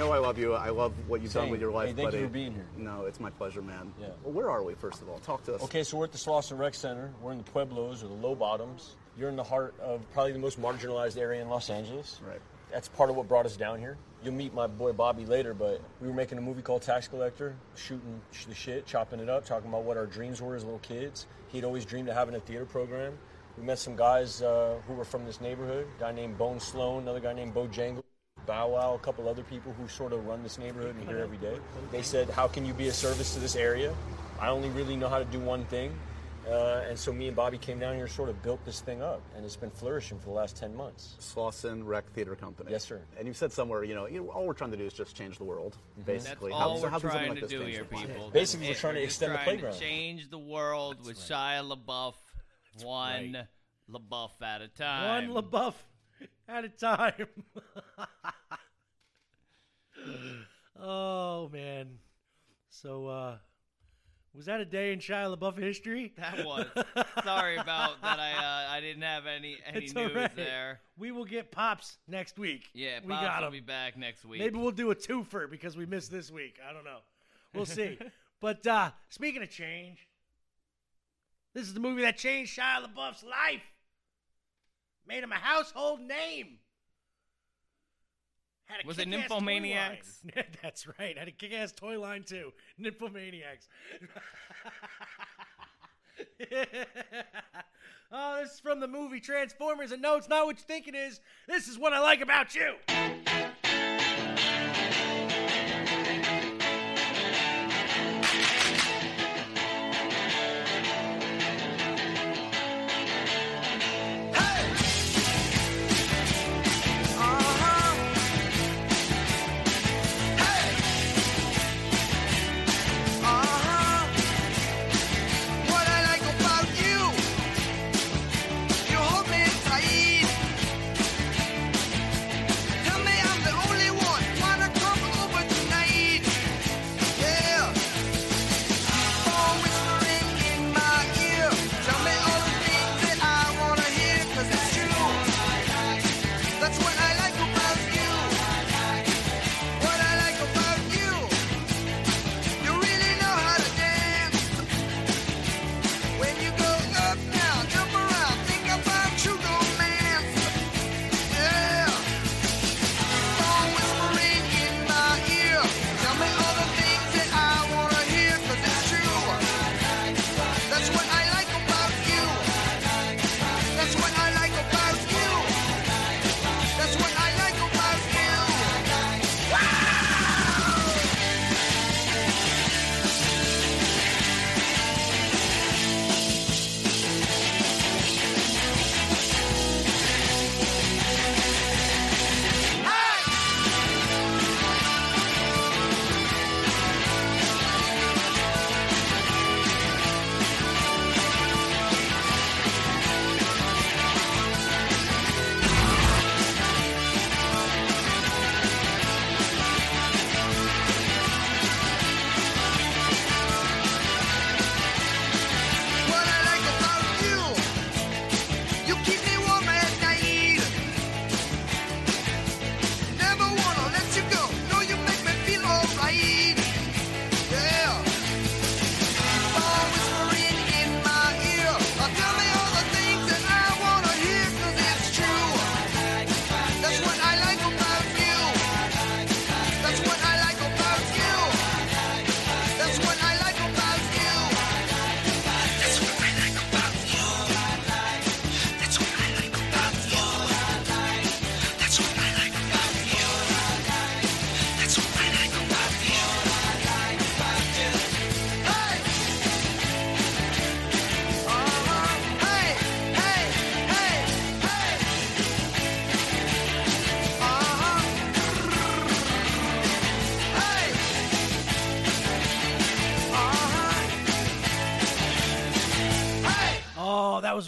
I love you. I love what you've done with your life, buddy. Thank you for being here. No, it's my pleasure, man. Yeah. Well, where are we, first of all? Talk to us. Okay, so we're at the Slauson Rec Center. We're in the Pueblos, or the Low Bottoms. You're in the heart of probably the most marginalized area in Los Angeles. Right. That's part of what brought us down here. You'll meet my boy Bobby later, but we were making a movie called Tax Collector, shooting the shit, chopping it up, talking about what our dreams were as little kids. He'd always dreamed of having a theater program. We met some guys who were from this neighborhood, a guy named Bone Sloan, another guy named Bojangle, Bow Wow, a couple other people who sort of run this neighborhood and here every day. They said, how can you be a service to this area? I only really know how to do one thing. And so me and Bobby came down here and sort of built this thing up, and it's been flourishing for the last 10 months. Slauson Rec Theater Company. Yes, sir. And you said somewhere, all we're trying to do is just change the world, basically. That's all we're trying to do here, people. Basically, we're trying to extend the playground. Change the world with Shia LaBeouf. One LaBeouf at a time. One LaBeouf at a time. Oh, man. So, was that a day in Shia LaBeouf history? That was. Sorry about that. I didn't have any news there. We will get Pops next week. Yeah, we Pops will be back next week. Maybe we'll do a twofer because we missed this week. I don't know. We'll see. But speaking of change, this is the movie that changed Shia LaBeouf's life. Made him a household name. Was it Nymphomaniacs? That's right. Had a kick-ass toy line, too. Nymphomaniacs. Oh, this is from the movie Transformers, and no, it's not what you think it is. This is what I like about you.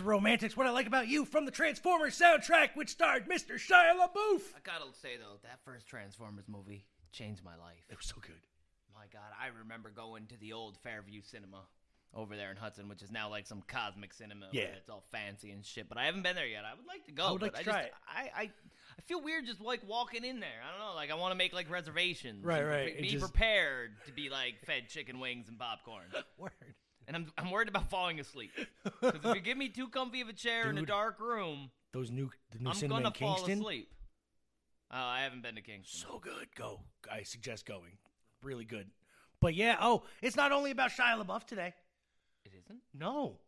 Romantics, what I like about you from the Transformers soundtrack, which starred Mr. Shia LaBeouf. I gotta say, though, that first Transformers movie changed my life. It was so good. My God, I remember going to the old Fairview Cinema over there in Hudson, which is now like some cosmic cinema. Yeah. Where it's all fancy and shit, but I haven't been there yet. I would like to go. I would like to try it. I feel weird just like walking in there. I don't know. Like I want to make like reservations. Right. Be prepared to be like fed chicken wings and popcorn. Word. And I'm worried about falling asleep. Because if you give me too comfy of a chair in a dark room, the new I'm going to fall asleep. Oh, I haven't been to Kingston. So good. Go. I suggest going. Really good. But yeah, it's not only about Shia LaBeouf today. It isn't? No.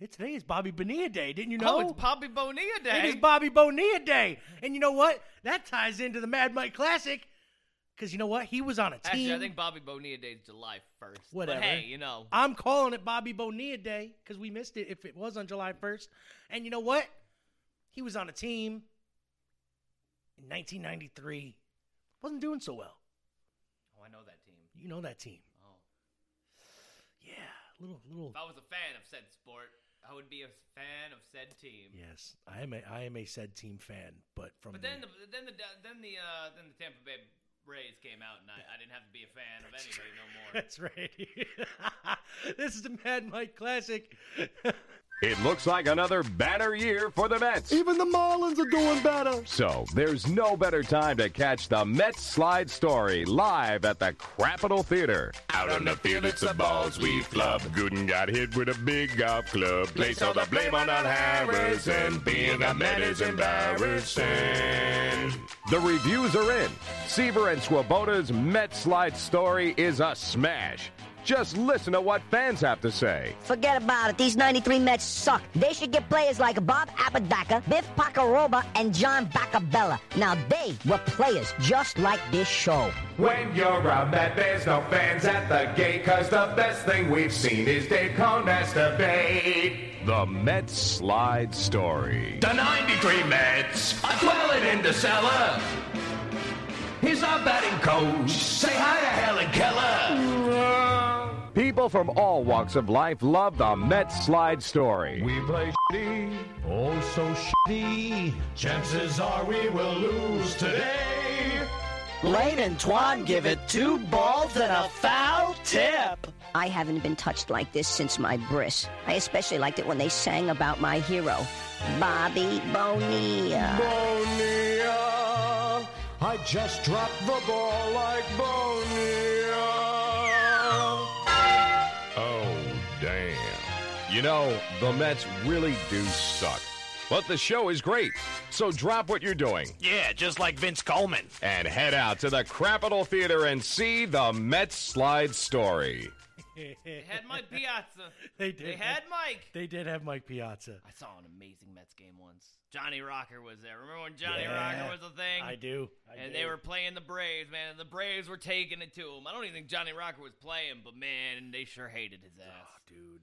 Today is Bobby Bonilla Day. Didn't you know? Oh, it's Bobby Bonilla Day. It is Bobby Bonilla Day. And you know what? That ties into the Mad Mike Classic. Because you know what? He was on a team. Actually, I think Bobby Bonilla Day is July 1st. Whatever. But hey, you know. I'm calling it Bobby Bonilla Day because we missed it if it was on July 1st. And you know what? He was on a team in 1993. Wasn't doing so well. Oh, I know that team. You know that team. Oh. Yeah. Little. If I was a fan of said sport, I would be a fan of said team. Yes, I am a said team fan, but then the Tampa Bay Rays came out, and I didn't have to be a fan of anybody no more. That's right. This is the Mad Mike Classic. It looks like another banner year for the Mets. Even the Marlins are doing better. So there's no better time to catch the Mets slide story live at the Capitol Theater. Out on the field, it's the balls we flub. Gooden got hit with a big golf club. Place all the blame on Harrison. Being a Met is embarrassing. The reviews are in. Seaver and Swoboda's Mets slide story is a smash. Just listen to what fans have to say. Forget about it. These 93 Mets suck. They should get players like Bob Apodaca, Biff Pacaroba, and John Bacabella. Now, they were players just like this show. When you're a Met, there's no fans at the gate, because the best thing we've seen is Dave Kohn's debate. The Mets slide story. The 93 Mets are dwelling in the cellar. He's our batting coach. Say hi to Helen Keller. People from all walks of life love the Mets slide story. We play shitty, oh so shitty. Chances are we will lose today. Lane and Twan give it 2 balls and a foul tip. I haven't been touched like this since my bris. I especially liked it when they sang about my hero, Bobby Bonilla. Bonilla, I just dropped the ball like Bonilla. Oh, damn. You know, the Mets really do suck. But the show is great. So drop what you're doing. Yeah, just like Vince Coleman. And head out to the Capitol Theater and see the Mets slide story. They had Mike Piazza. They did. They had Mike. They did have Mike Piazza. I saw an amazing Mets game once. Johnny Rocker was there. Remember when Johnny Rocker was a thing? I do. They were playing the Braves, man. And the Braves were taking it to him. I don't even think Johnny Rocker was playing, but, man, they sure hated his ass. Oh, dude.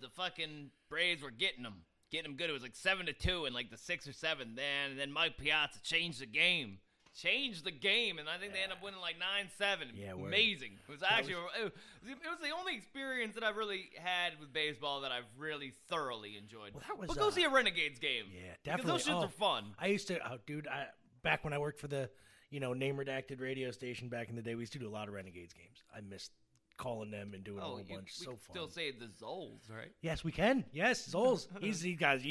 The fucking Braves were getting him. Getting him good. It was like 7-2 in like the 6th or 7th. And then Mike Piazza changed the game. And I think they end up winning like 9-7. Yeah, amazing. It was it was the only experience that I've really had with baseball that I've really thoroughly enjoyed. Well, but go see a Renegades game. Yeah, definitely. Because those shits are fun. I used to, back when I worked for the, name redacted radio station back in the day, we used to do a lot of Renegades games. I missed calling them and doing a whole bunch. So fun. Still say the Zoles, right? Yes, we can. Yes, Zoles. He's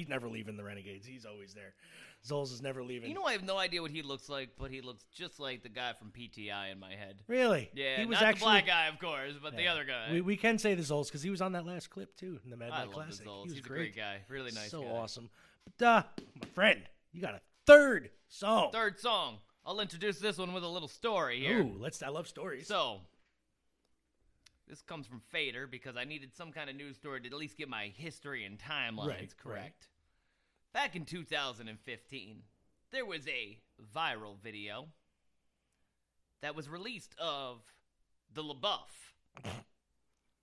never leaving the Renegades. He's always there. Zoles is never leaving. You know, I have no idea what he looks like, but he looks just like the guy from PTI in my head. Really? Yeah. He was not actually the black guy, of course, but the other guy. We can say the Zoles because he was on that last clip too in the Mad Mike Classic. The Zoles. He's a great guy. Really nice. So guy. Awesome. But my friend, you got a third song. I'll introduce this one with a little story here. Ooh, I love stories. So. This comes from Fader because I needed some kind of news story to at least get my history and timelines correct. Right. Back in 2015, there was a viral video that was released of the LaBeouf.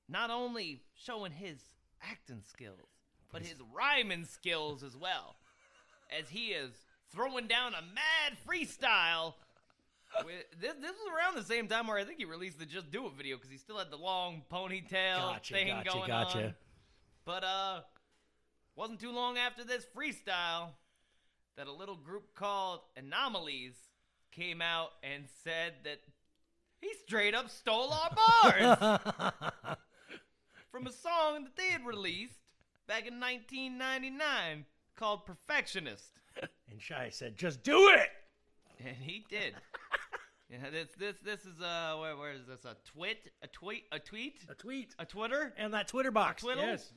Not only showing his acting skills, but his rhyming skills as well. As he is throwing down a mad freestyle. This was around the same time where I think he released the Just Do It video because he still had the long ponytail thing going on. But wasn't too long after this freestyle that a little group called Anomalies came out and said that he straight up stole our bars from a song that they had released back in 1999 called Perfectionist. And Shia said, just do it! And he did. Yeah, this is where is this a Twitter and that Twitter box.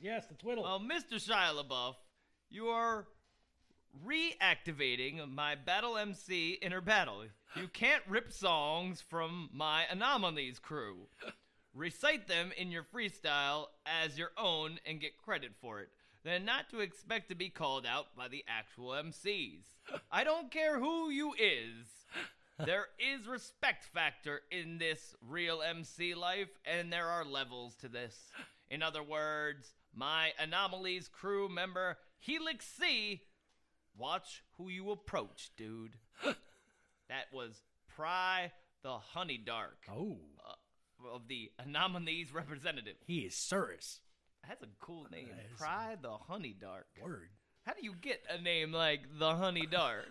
Yes, the twiddle. Well, Mr. Shia LaBeouf, you are reactivating my Battle MC inner battle. You can't rip songs from my Anomalies crew. Recite them in your freestyle as your own and get credit for it. Than not to expect to be called out by the actual MCs. I don't care who you is. There is respect factor in this real MC life, and there are levels to this. In other words, my Anomalies crew member, Helix C, watch who you approach, dude. That was Pry the Honey Dark of the Anomalies representative. He is Surus. That's a cool name. Pry the Honey Dark. Word. How do you get a name like the Honey Dark?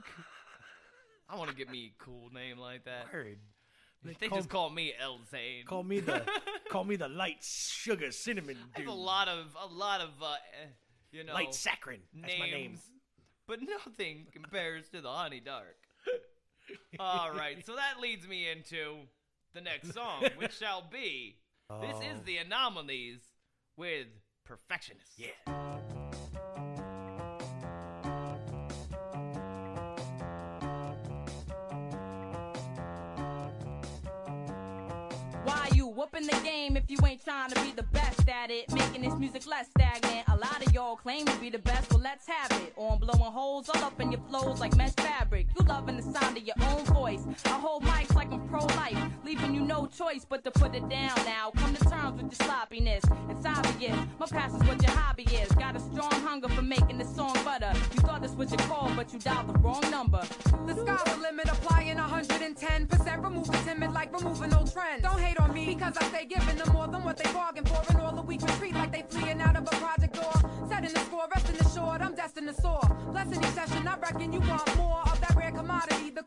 I want to get me a cool name like that. Word. They just call me L. Zane. Call me the light sugar cinnamon dude. That's a lot of you know, light saccharin. Names, that's my name. But nothing compares to the Honey Dark. All right, so that leads me into the next song, which shall be. Oh. This is the Anomalies with Perfectionist. Yeah. Whooping the game if you ain't trying to be the best at it. Making this music less stagnant. A lot of y'all claim to be the best, well let's have it. On blowing holes all up in your flows like mesh fabric. You loving the sound of your own voice. I hold mics like I'm pro-life, leaving you no choice but to put it down now. Come to terms with your sloppiness. It's obvious, my passion's what your hobby is. Got a strong hunger for making this song butter. You thought this was your call, but you dialed the wrong number. The sky's the limit, applying 110%. Remove the timid like removing old trends. Don't hate on me, because I stay giving them more than what they bargained for. And all the weak retreat like they fleeing out of a project door. Setting the score, resting the short, I'm destined to soar. Blessing each session, I reckon you want more of that rare commodity. The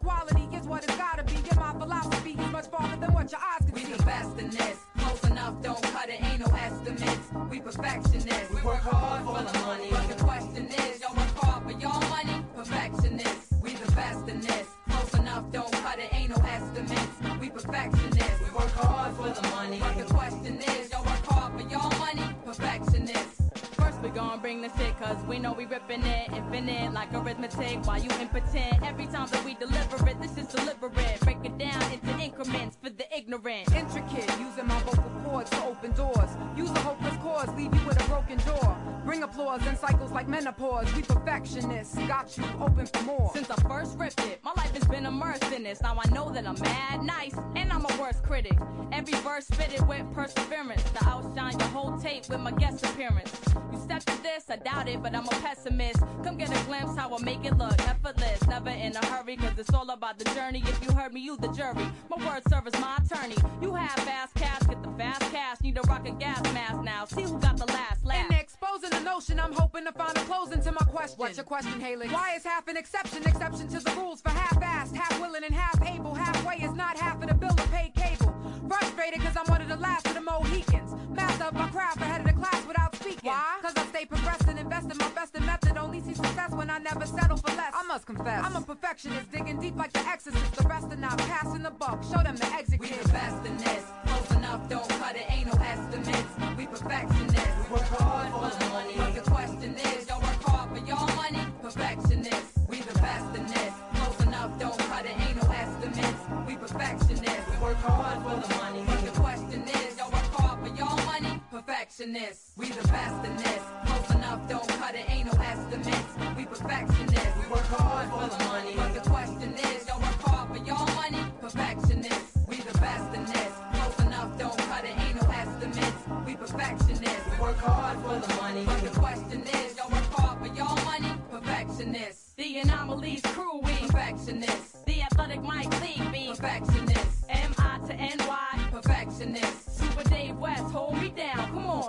quality is what it's gotta be. And my philosophy is much farther than what your eyes can see. We the best in this, close enough, don't cut it, ain't no estimates. We perfectionists, we work hard for the money. But the question is, y'all work hard for your money? Perfectionists, we the best in this, close enough, don't cut it, ain't no estimates. We perfectionists, we work hard for the money. But the question is, y'all work hard for your money? Perfectionists. First we gon' bring the shit, cause we know we rippin' it. Infinite like arithmetic, while you impotent. Every time that we deliver it, this is deliberate. Break it down into increments for the ignorant. Intricate, using my vocal cords to open doors. Use a hopeless cause, leave you with a broken door. Bring applause in cycles like menopause. We perfectionists, got you open for more. Since I first ripped it, my life has been immersed in this. Now I know that I'm mad nice, and I'm a worse critic. Every verse fitted with perseverance to outshine your whole tape with my guest appearance. You stepped to this, I doubt it, but I'm a pessimist. Come get a glimpse how I make it look effortless. Never in a hurry, cause it's all about the journey. If you heard me, you the jury. My word serve as my attorney. You have fast cash, get the fast cash. Need a rock and gas mask now. See who got the last laugh. And they're exposing the notion, I'm hoping to find a closing to my question. What's your question, Haley? Why is half an exception? Exception to the rules for half-assed, half-willing and half-able. Halfway is not half of the bill to pay cable. Frustrated cause I'm one of the last of the Mohicans. Master of my craft, ahead of the class without speaking. Why? Cause I stay progressed and invested. My best in method, only see success when I never settle for less. I must confess, I'm a perfectionist, digging deep like the Exorcist. The rest are not passing the buck, show them the exit. We the best in this, close enough, don't cut it, ain't no estimates. We perfectionists, we work hard for the money. But the question is, y'all work hard for your money? Perfectionists, we the best in this, close enough, don't cut it, ain't no estimates. We perfectionists, we work hard for the money. But the question is, y'all work hard for your money? Perfectionists, we the best in this, close enough, don't cut it, ain't no estimates. We perfectionists, we work hard for the money. But the question is, y'all work hard for your money? Perfectionists, we the best in this, close enough, don't cut it, ain't no estimates. We perfectionists, we work hard for the money. But the question is, y'all work hard for your money? Perfectionists, the Anomalies crew, we perfectionists. The athletic Mike Lee, we perfectionists. M-I to N-Y, perfectionists. Super Dave West, hold me down, come on.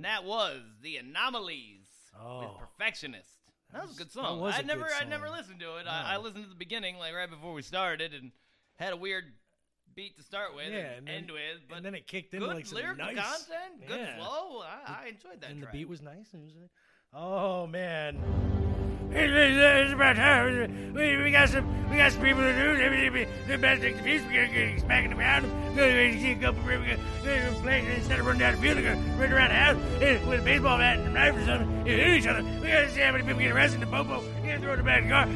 That was the Anomalies with Perfectionist. That was a good song. I never listened to it. No. I listened to the beginning, like right before we started, and had a weird beat to start with and end with. But and then it kicked in like some lyrical content, good flow. I enjoyed that. And track. The beat was nice. Oh man, we got some people who do the best excuse. We're getting smacking them out. We see a couple of places instead of running down the field, running around the house with a baseball bat and a knife or something. We hit each other. We got to see how many people get arrested in the popo. We got to throw in the back of the car.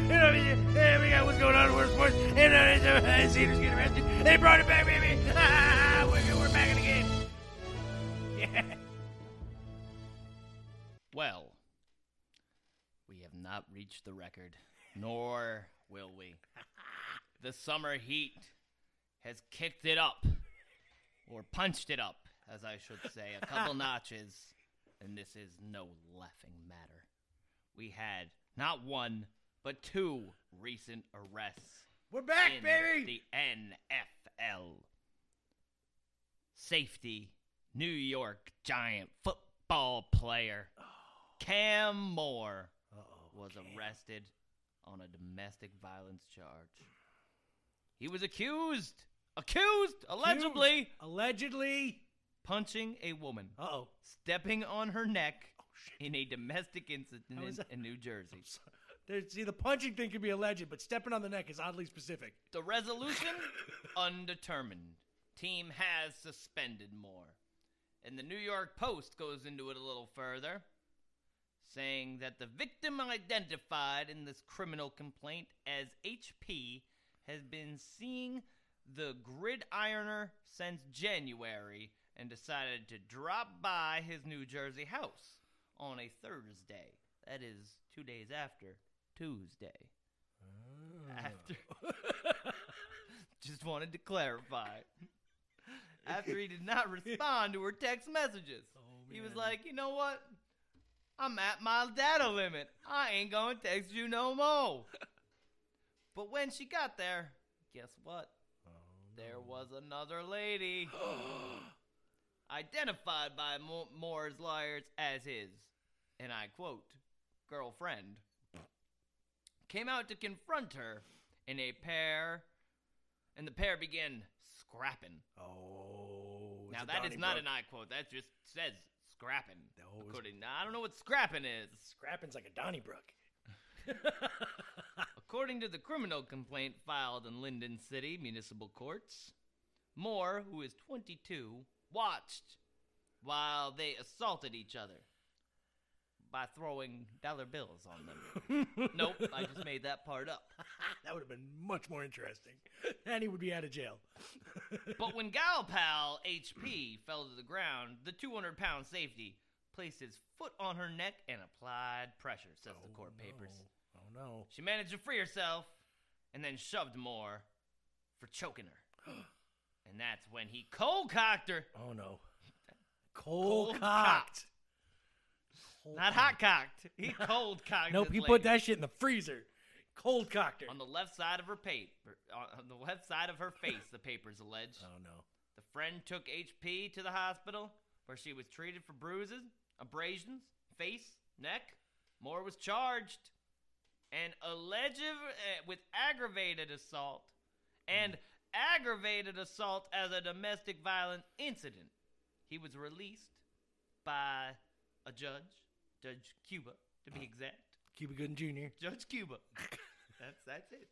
We got what's going on in the world sports. And see who's getting arrested. They brought it back, baby. We're back in the game. Yeah. not reach the record, nor will we. The summer heat has kicked it up, or punched it up, as I should say, a couple notches, and this is no laughing matter. We had not one, but two recent arrests. We're back, in baby! The NFL. Safety, New York Giant football player Cam Moore was arrested on a domestic violence charge. He was allegedly punching a woman. Stepping on her neck in a domestic incident in New Jersey. See, the punching thing could be alleged, but stepping on the neck is oddly specific. The resolution? Undetermined. Team has suspended Moore. And the New York Post goes into it a little further, saying that the victim identified in this criminal complaint as HP has been seeing the gridironer since January and decided to drop by his New Jersey house on a Thursday. That is 2 days after Tuesday. After. Just wanted to clarify. After he did not respond to her text messages. He was like, you know what? I'm at my data limit. I ain't going to text you no more. But when she got there, guess what? There was another lady. Identified by Moore's lawyers as his, and I quote, girlfriend, came out to confront her in a pair, and the pair began scrapping. Now that is not an I quote. That just says scrapping. I don't know what scrapping is. Scrapping's like a Donnybrook. According to the criminal complaint filed in Linden City Municipal Courts, Moore, who is 22, watched while they assaulted each other by throwing dollar bills on them. Nope, I just made that part up. That would have been much more interesting. And he would be out of jail. But when gal pal HP fell to the ground, the 200-pound safety placed his foot on her neck and applied pressure, says the court papers. No. She managed to free herself and then shoved Moore for choking her. And that's when he cold-cocked her. Oh, no. Cold-cocked. Not hot-cocked. He cold-cocked. Nope, he put that shit in the freezer. Cold-cocked her. On the left side of her face, the papers allege. Oh, no. The friend took HP to the hospital where she was treated for bruises, abrasions, face, neck. Moore was charged and alleged with aggravated assault and aggravated assault as a domestic violence incident. He was released by a judge, Judge Cuba, to be exact. Cuba Gooden Jr. Judge Cuba. That's it.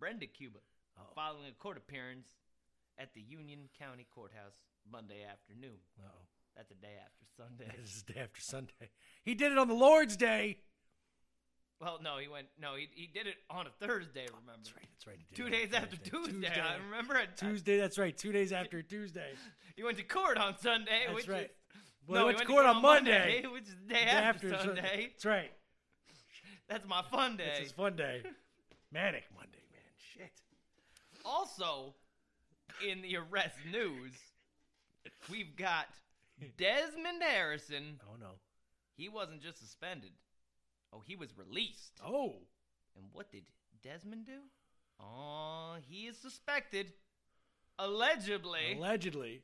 Brenda Cuba, following a court appearance at the Union County Courthouse Monday afternoon. That's a day after Sunday. That is the day after Sunday. He did it on the Lord's Day. Well, no, he did it on a Thursday, remember? That's right, He did 2 days after Tuesday. I remember it. Tuesday, that's right, 2 days after Tuesday. He went to court on Sunday. That's right. Well, he went to court on Monday, which is the day after Sunday. That's right. That's my fun day. It's his fun day. Manic Monday, man. Shit. Also, in the arrest news, we've got Desmond Harrison. Oh, no. He wasn't just suspended. He was released. And what did Desmond do? He is suspected, allegedly,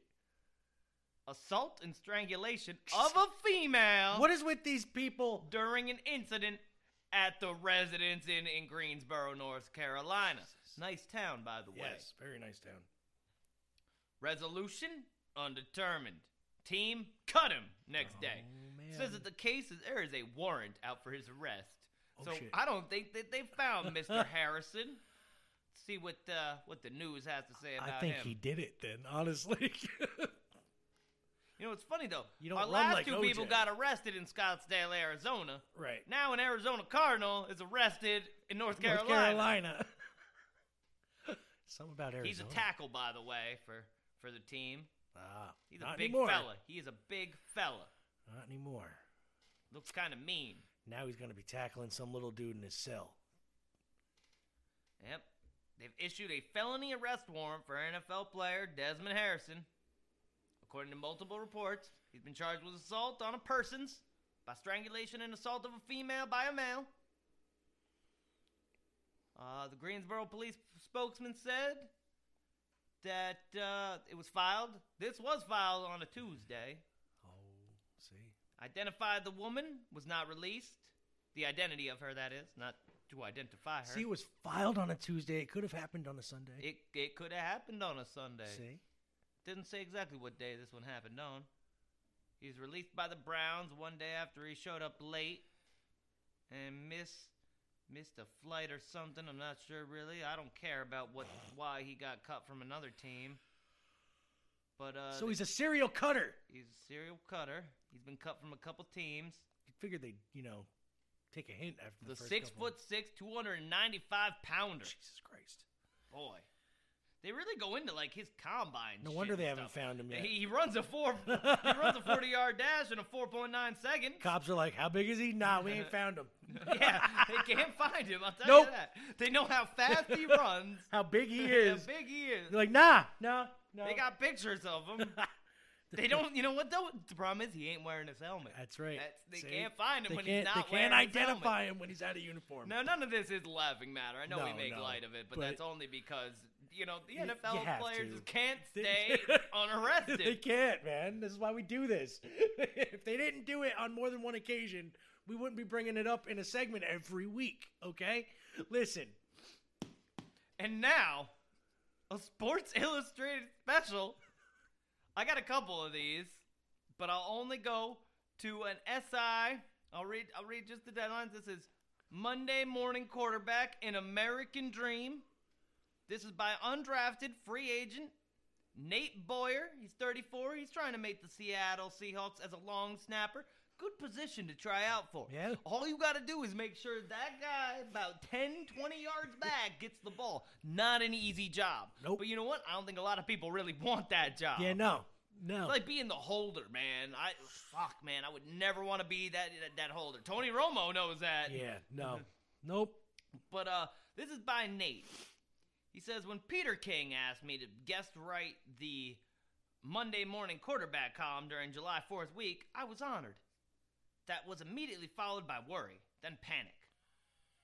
assault and strangulation of a female. What is with these people? During an incident at the residence in Greensboro, North Carolina. Nice town, by the way. Yes, very nice town. Resolution, undetermined. Team, cut him next day. Man. Says that the case there is a warrant out for his arrest. I don't think that they found Mr. Harrison. Let's see what the news has to say about him. I think he did it then, honestly. You know, it's funny, though. Our last two people got arrested in Scottsdale, Arizona. Right. Now an Arizona Cardinal is arrested in North Carolina. Something about Arizona. He's a tackle, by the way, for the team. He's a big fella. Not anymore. Looks kind of mean. Now he's going to be tackling some little dude in his cell. Yep. They've issued a felony arrest warrant for NFL player Desmond Harrison. According to multiple reports, he's been charged with assault on a persons, by strangulation and assault of a female by a male. The Greensboro police spokesman said that it was filed. This was filed on a Tuesday. Oh, see. Identified the woman, was not released. The identity of her, that is, not to identify her. See, it was filed on a Tuesday. It could have happened on a Sunday. It could have happened on a Sunday. See? Didn't say exactly what day this one happened on. He was released by the Browns one day after he showed up late and missed a flight or something. I'm not sure, really. I don't care about why he got cut from another team. But so he's a serial cutter. He's a serial cutter. He's been cut from a couple teams. You figured they'd, take a hint after the first 6'6", 295-pounder. Jesus Christ. Boy. They really go into, his combine. No wonder they haven't found him yet. He runs a 40-yard dash in a 4.9 second. Cops are like, how big is he? Nah, we ain't found him. Yeah, they can't find him. I'll tell you that. They know how fast he runs. How big he is. How big he is. They're like, no. They got pictures of him. They don't, though? The problem is he ain't wearing his helmet. That's right. They can't find him when he's not wearing his helmet. They can't identify him when he's out of uniform. No, none of this is laughing matter. I know we make light of it, but that's only because... the NFL players can't stay unarrested. They can't, man. This is why we do this. If they didn't do it on more than one occasion, we wouldn't be bringing it up in a segment every week, okay? Listen. And now, a Sports Illustrated special. I got a couple of these, but I'll only go to an SI. I'll read just the deadlines. This is Monday Morning Quarterback, An American Dream. This is by undrafted free agent Nate Boyer. He's 34. He's trying to make the Seattle Seahawks as a long snapper. Good position to try out for. Yeah. All you got to do is make sure that guy about 10, 20 yards back gets the ball. Not an easy job. Nope. But you know what? I don't think a lot of people really want that job. Yeah, no. It's like being the holder, man. I would never want to be that holder. Tony Romo knows that. Yeah, no. Nope. But this is by Nate. He says, when Peter King asked me to guest write the Monday Morning Quarterback column during July 4th week, I was honored. That was immediately followed by worry, then panic.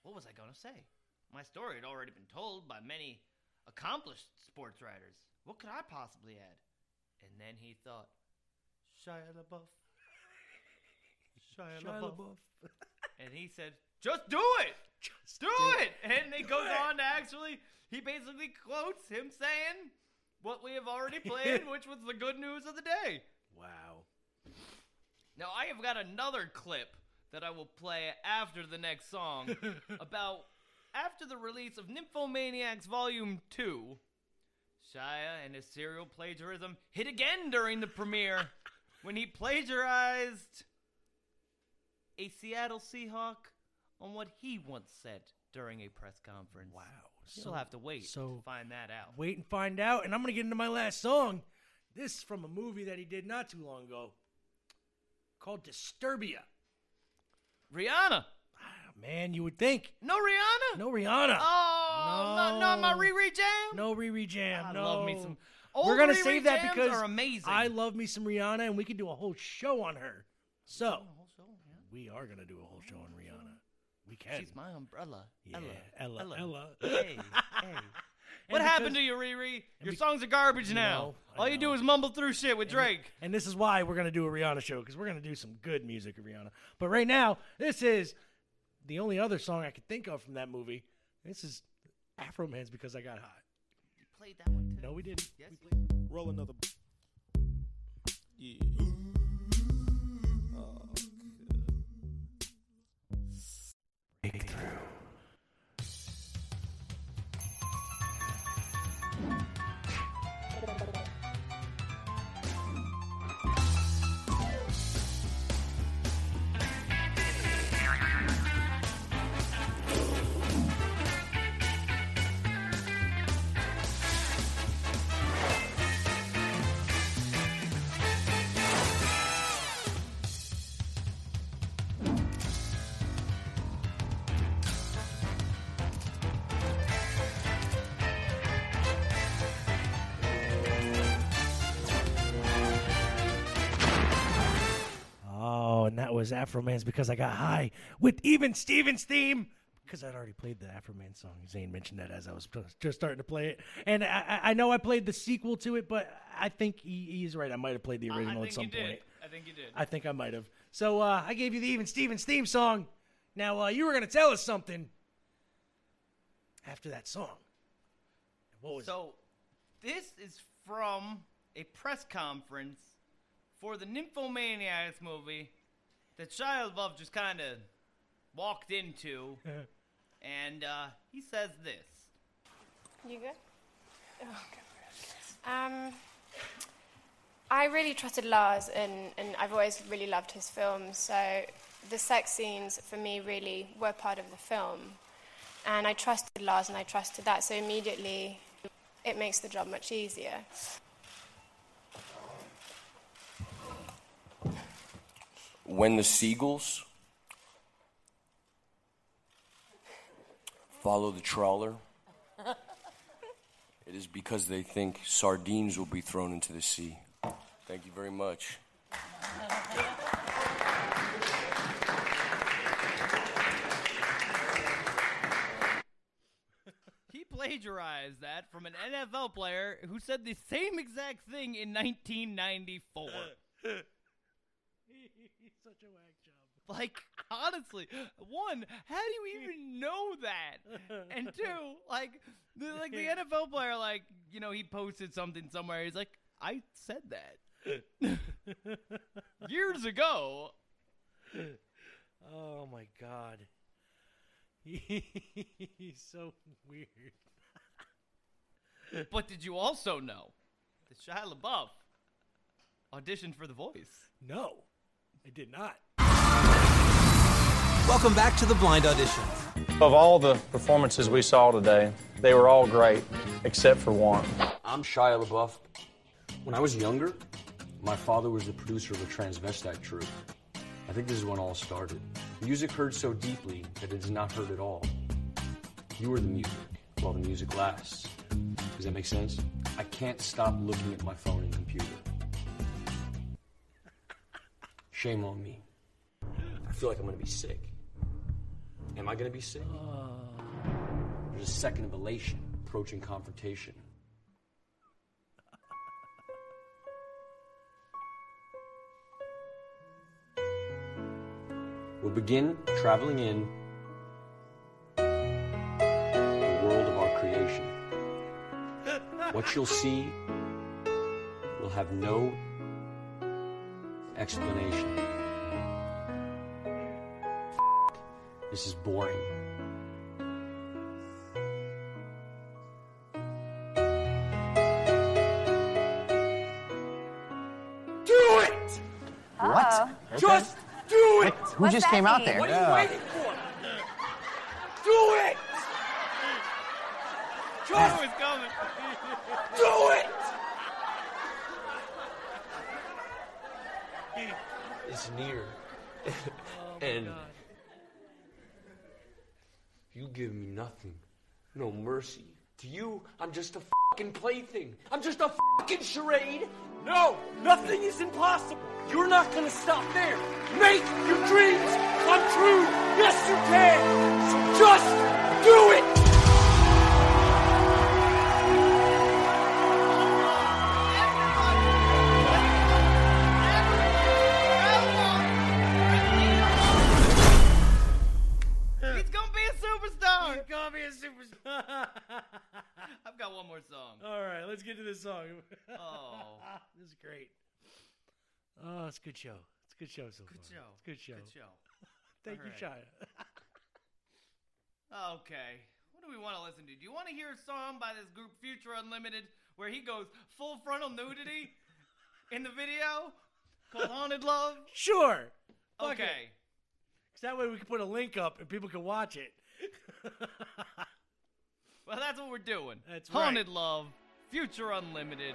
What was I going to say? My story had already been told by many accomplished sports writers. What could I possibly add? And then he thought, Shia LaBeouf. Shia LaBeouf. And he said, just do it! Just do it! And it goes on to he basically quotes him saying what we have already planned, which was the good news of the day. Wow. Now, I have got another clip that I will play after the next song about after the release of Nymphomaniacs Volume 2, Shia and his serial plagiarism hit again during the premiere when he plagiarized a Seattle Seahawk on what he once said during a press conference. Wow. You'll have to wait to find that out. Wait and find out. And I'm going to get into my last song. This is from a movie that he did not too long ago called Disturbia. Rihanna. Ah, man, you would think. No Rihanna? No Rihanna. Oh, no. Not my Riri Jam? No Riri Jam. I love me some. We're going to save that because are amazing. I love me some Rihanna, and we can do a whole show on her. So we are going to do a whole show on Rihanna. We can. She's my umbrella. Yeah, Ella. Hey. What happened to you, Riri? Your songs are garbage now. All you do is mumble through shit with Drake. And this is why we're going to do a Rihanna show, because we're going to do some good music of Rihanna. But right now, this is the only other song I could think of from that movie. This is Afro Man's Because I Got Hot. You played that one, too? No, we didn't. Yes, we did. Roll another. Yeah. Breakthrough. that was Afro-Man's Because I Got High with Even Stevens theme. Because I'd already played the Afro-Man song. Zane mentioned that as I was just starting to play it. And I know I played the sequel to it, but I think he's right. I might have played the original at some point. I think you did. I think I might have. So I gave you the Even Stevens theme song. Now, you were going to tell us something after that song. What was it? This is from a press conference for the Nymphomaniac movie that Shia LaBeouf just kind of walked into. And he says this. You good? Oh. I really trusted Lars, and I've always really loved his films, so the sex scenes for me really were part of the film. And I trusted Lars and I trusted that, so immediately it makes the job much easier. When the seagulls follow the trawler, it is because they think sardines will be thrown into the sea. Thank you very much. Plagiarized that from an NFL player who said the same exact thing in 1994. He's such a whack job. Like, honestly, one, how do you even know that? And two, like the NFL player, like, you know, he posted something somewhere. He's like, I said that years ago. Oh my God. He's so weird. But did you also know that Shia LaBeouf auditioned for The Voice? No, I did not. Welcome back to the Blind Audition. Of all the performances we saw today, they were all great, except for one. I'm Shia LaBeouf. When I was younger, my father was the producer of a transvestite troupe. I think this is when all started. Music heard so deeply that it is not heard at all. You are the music while the music lasts. Does that make sense? I can't stop looking at my phone and computer. Shame on me. I feel like I'm going to be sick. Am I going to be sick? There's a second of elation approaching confrontation. We'll begin traveling in the world of our creation. What you'll see will have no explanation. This is boring. Do it! Uh-oh. What? Okay. Just do it! Who just came out there? What are you waiting for? Do it! Trust me, it's coming. Do it! It's near. And God. You give me nothing. No mercy. To you, I'm just a fucking plaything. I'm just a fucking charade. No, nothing is impossible. You're not gonna stop there. Make your dreams come true. Yes, you can. So just do it. I've got one more song. All right, let's get to this song. Oh, this is great. Oh, it's a good show. It's a good show so far. Good show. Good show. Thank you, Shia. Okay, what do we want to listen to? Do you want to hear a song by this group Future Unlimited where he goes full frontal nudity in the video called Haunted Love? Sure. Okay. Because that way we can put a link up and people can watch it. Well, that's what we're doing. That's right. Haunted Love, Future Unlimited.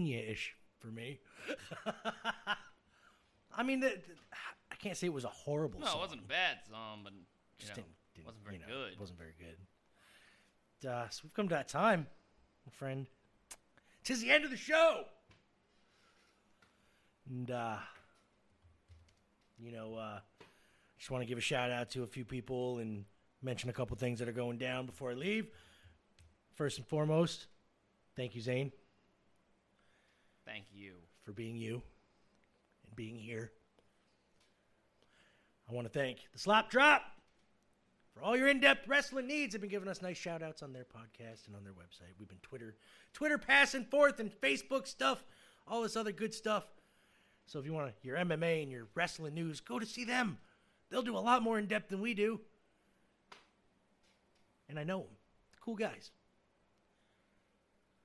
Transylvania-ish for me. I mean, I can't say it was a horrible song. No, it wasn't a bad song, but it wasn't very good. It wasn't very good. So we've come to that time, my friend. 'Tis the end of the show! And, just want to give a shout-out to a few people and mention a couple things that are going down before I leave. First and foremost, thank you, Zane. Thank you. For being you and being here. I want to thank The Slop Drop for all your in-depth wrestling needs. They've been giving us nice shout-outs on their podcast and on their website. We've been Twitter passing forth and Facebook stuff, all this other good stuff. So if you want your MMA and your wrestling news, go to see them. They'll do a lot more in-depth than we do. And I know them. Cool guys.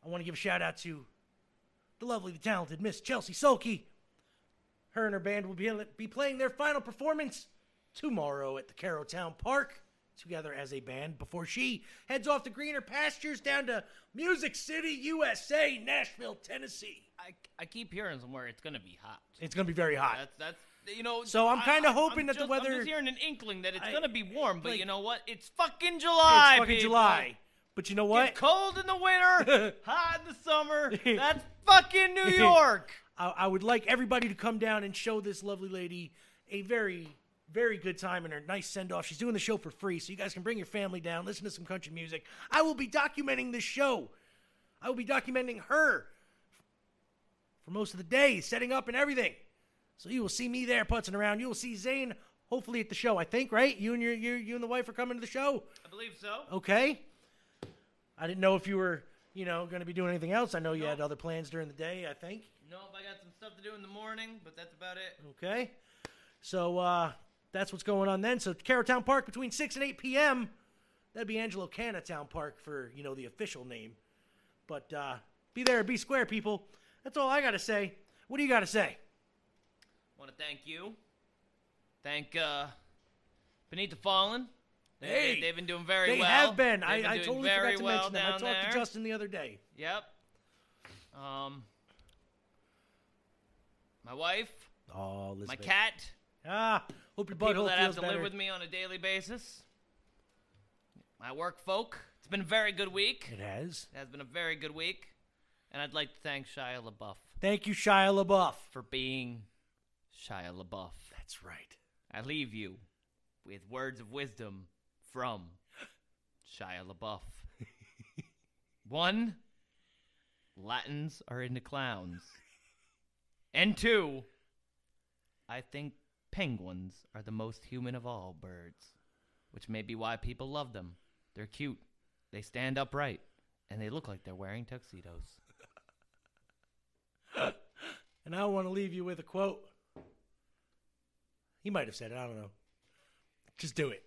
I want to give a shout-out to the lovely, the talented Miss Chelsea Sulky. Her and her band will be playing their final performance tomorrow at the Carrolltown Park together as a band before she heads off to greener pastures down to Music City, USA, Nashville, Tennessee. I keep hearing somewhere it's going to be hot. It's going to be very hot. That's so I'm kind of hoping that the weather... I'm just hearing an inkling that it's going to be warm, but you know what? It's fucking July, it's fucking people. July. But you know what? It's cold in the winter, hot in the summer. That's fucking New York. I would like everybody to come down and show this lovely lady a very, very good time and her nice send-off. She's doing the show for free, so you guys can bring your family down, listen to some country music. I will be documenting this show. I will be documenting her for most of the day, setting up and everything. So you will see me there putzing around. You will see Zane hopefully at the show, I think, right? You and you and the wife are coming to the show? I believe so. Okay. I didn't know if you were, going to be doing anything else. I know you had other plans during the day, I think. Nope, I got some stuff to do in the morning, but that's about it. Okay. So that's what's going on then. So Carrolltown Park between 6 and 8 p.m. That'd be Angelo Cannatown Park for, the official name. But be there, be square, people. That's all I got to say. What do you got to say? I want to thank you. Thank Beneath the Fallen. They've been doing very well. They have been. I totally forgot to mention them. I talked to Justin the other day. Yep. My wife. Oh, Elizabeth. My cat. Hope your butthole feels better. People that have to live with me on a daily basis. My work folk. It's been a very good week. It has. It has been a very good week. And I'd like to thank Shia LaBeouf. Thank you, Shia LaBeouf. For being Shia LaBeouf. That's right. I leave you with words of wisdom from Shia LaBeouf. 1, Latins are into clowns. And 2, I think penguins are the most human of all birds, which may be why people love them. They're cute, they stand upright, and they look like they're wearing tuxedos. And I want to leave you with a quote. He might have said it, I don't know. Just do it.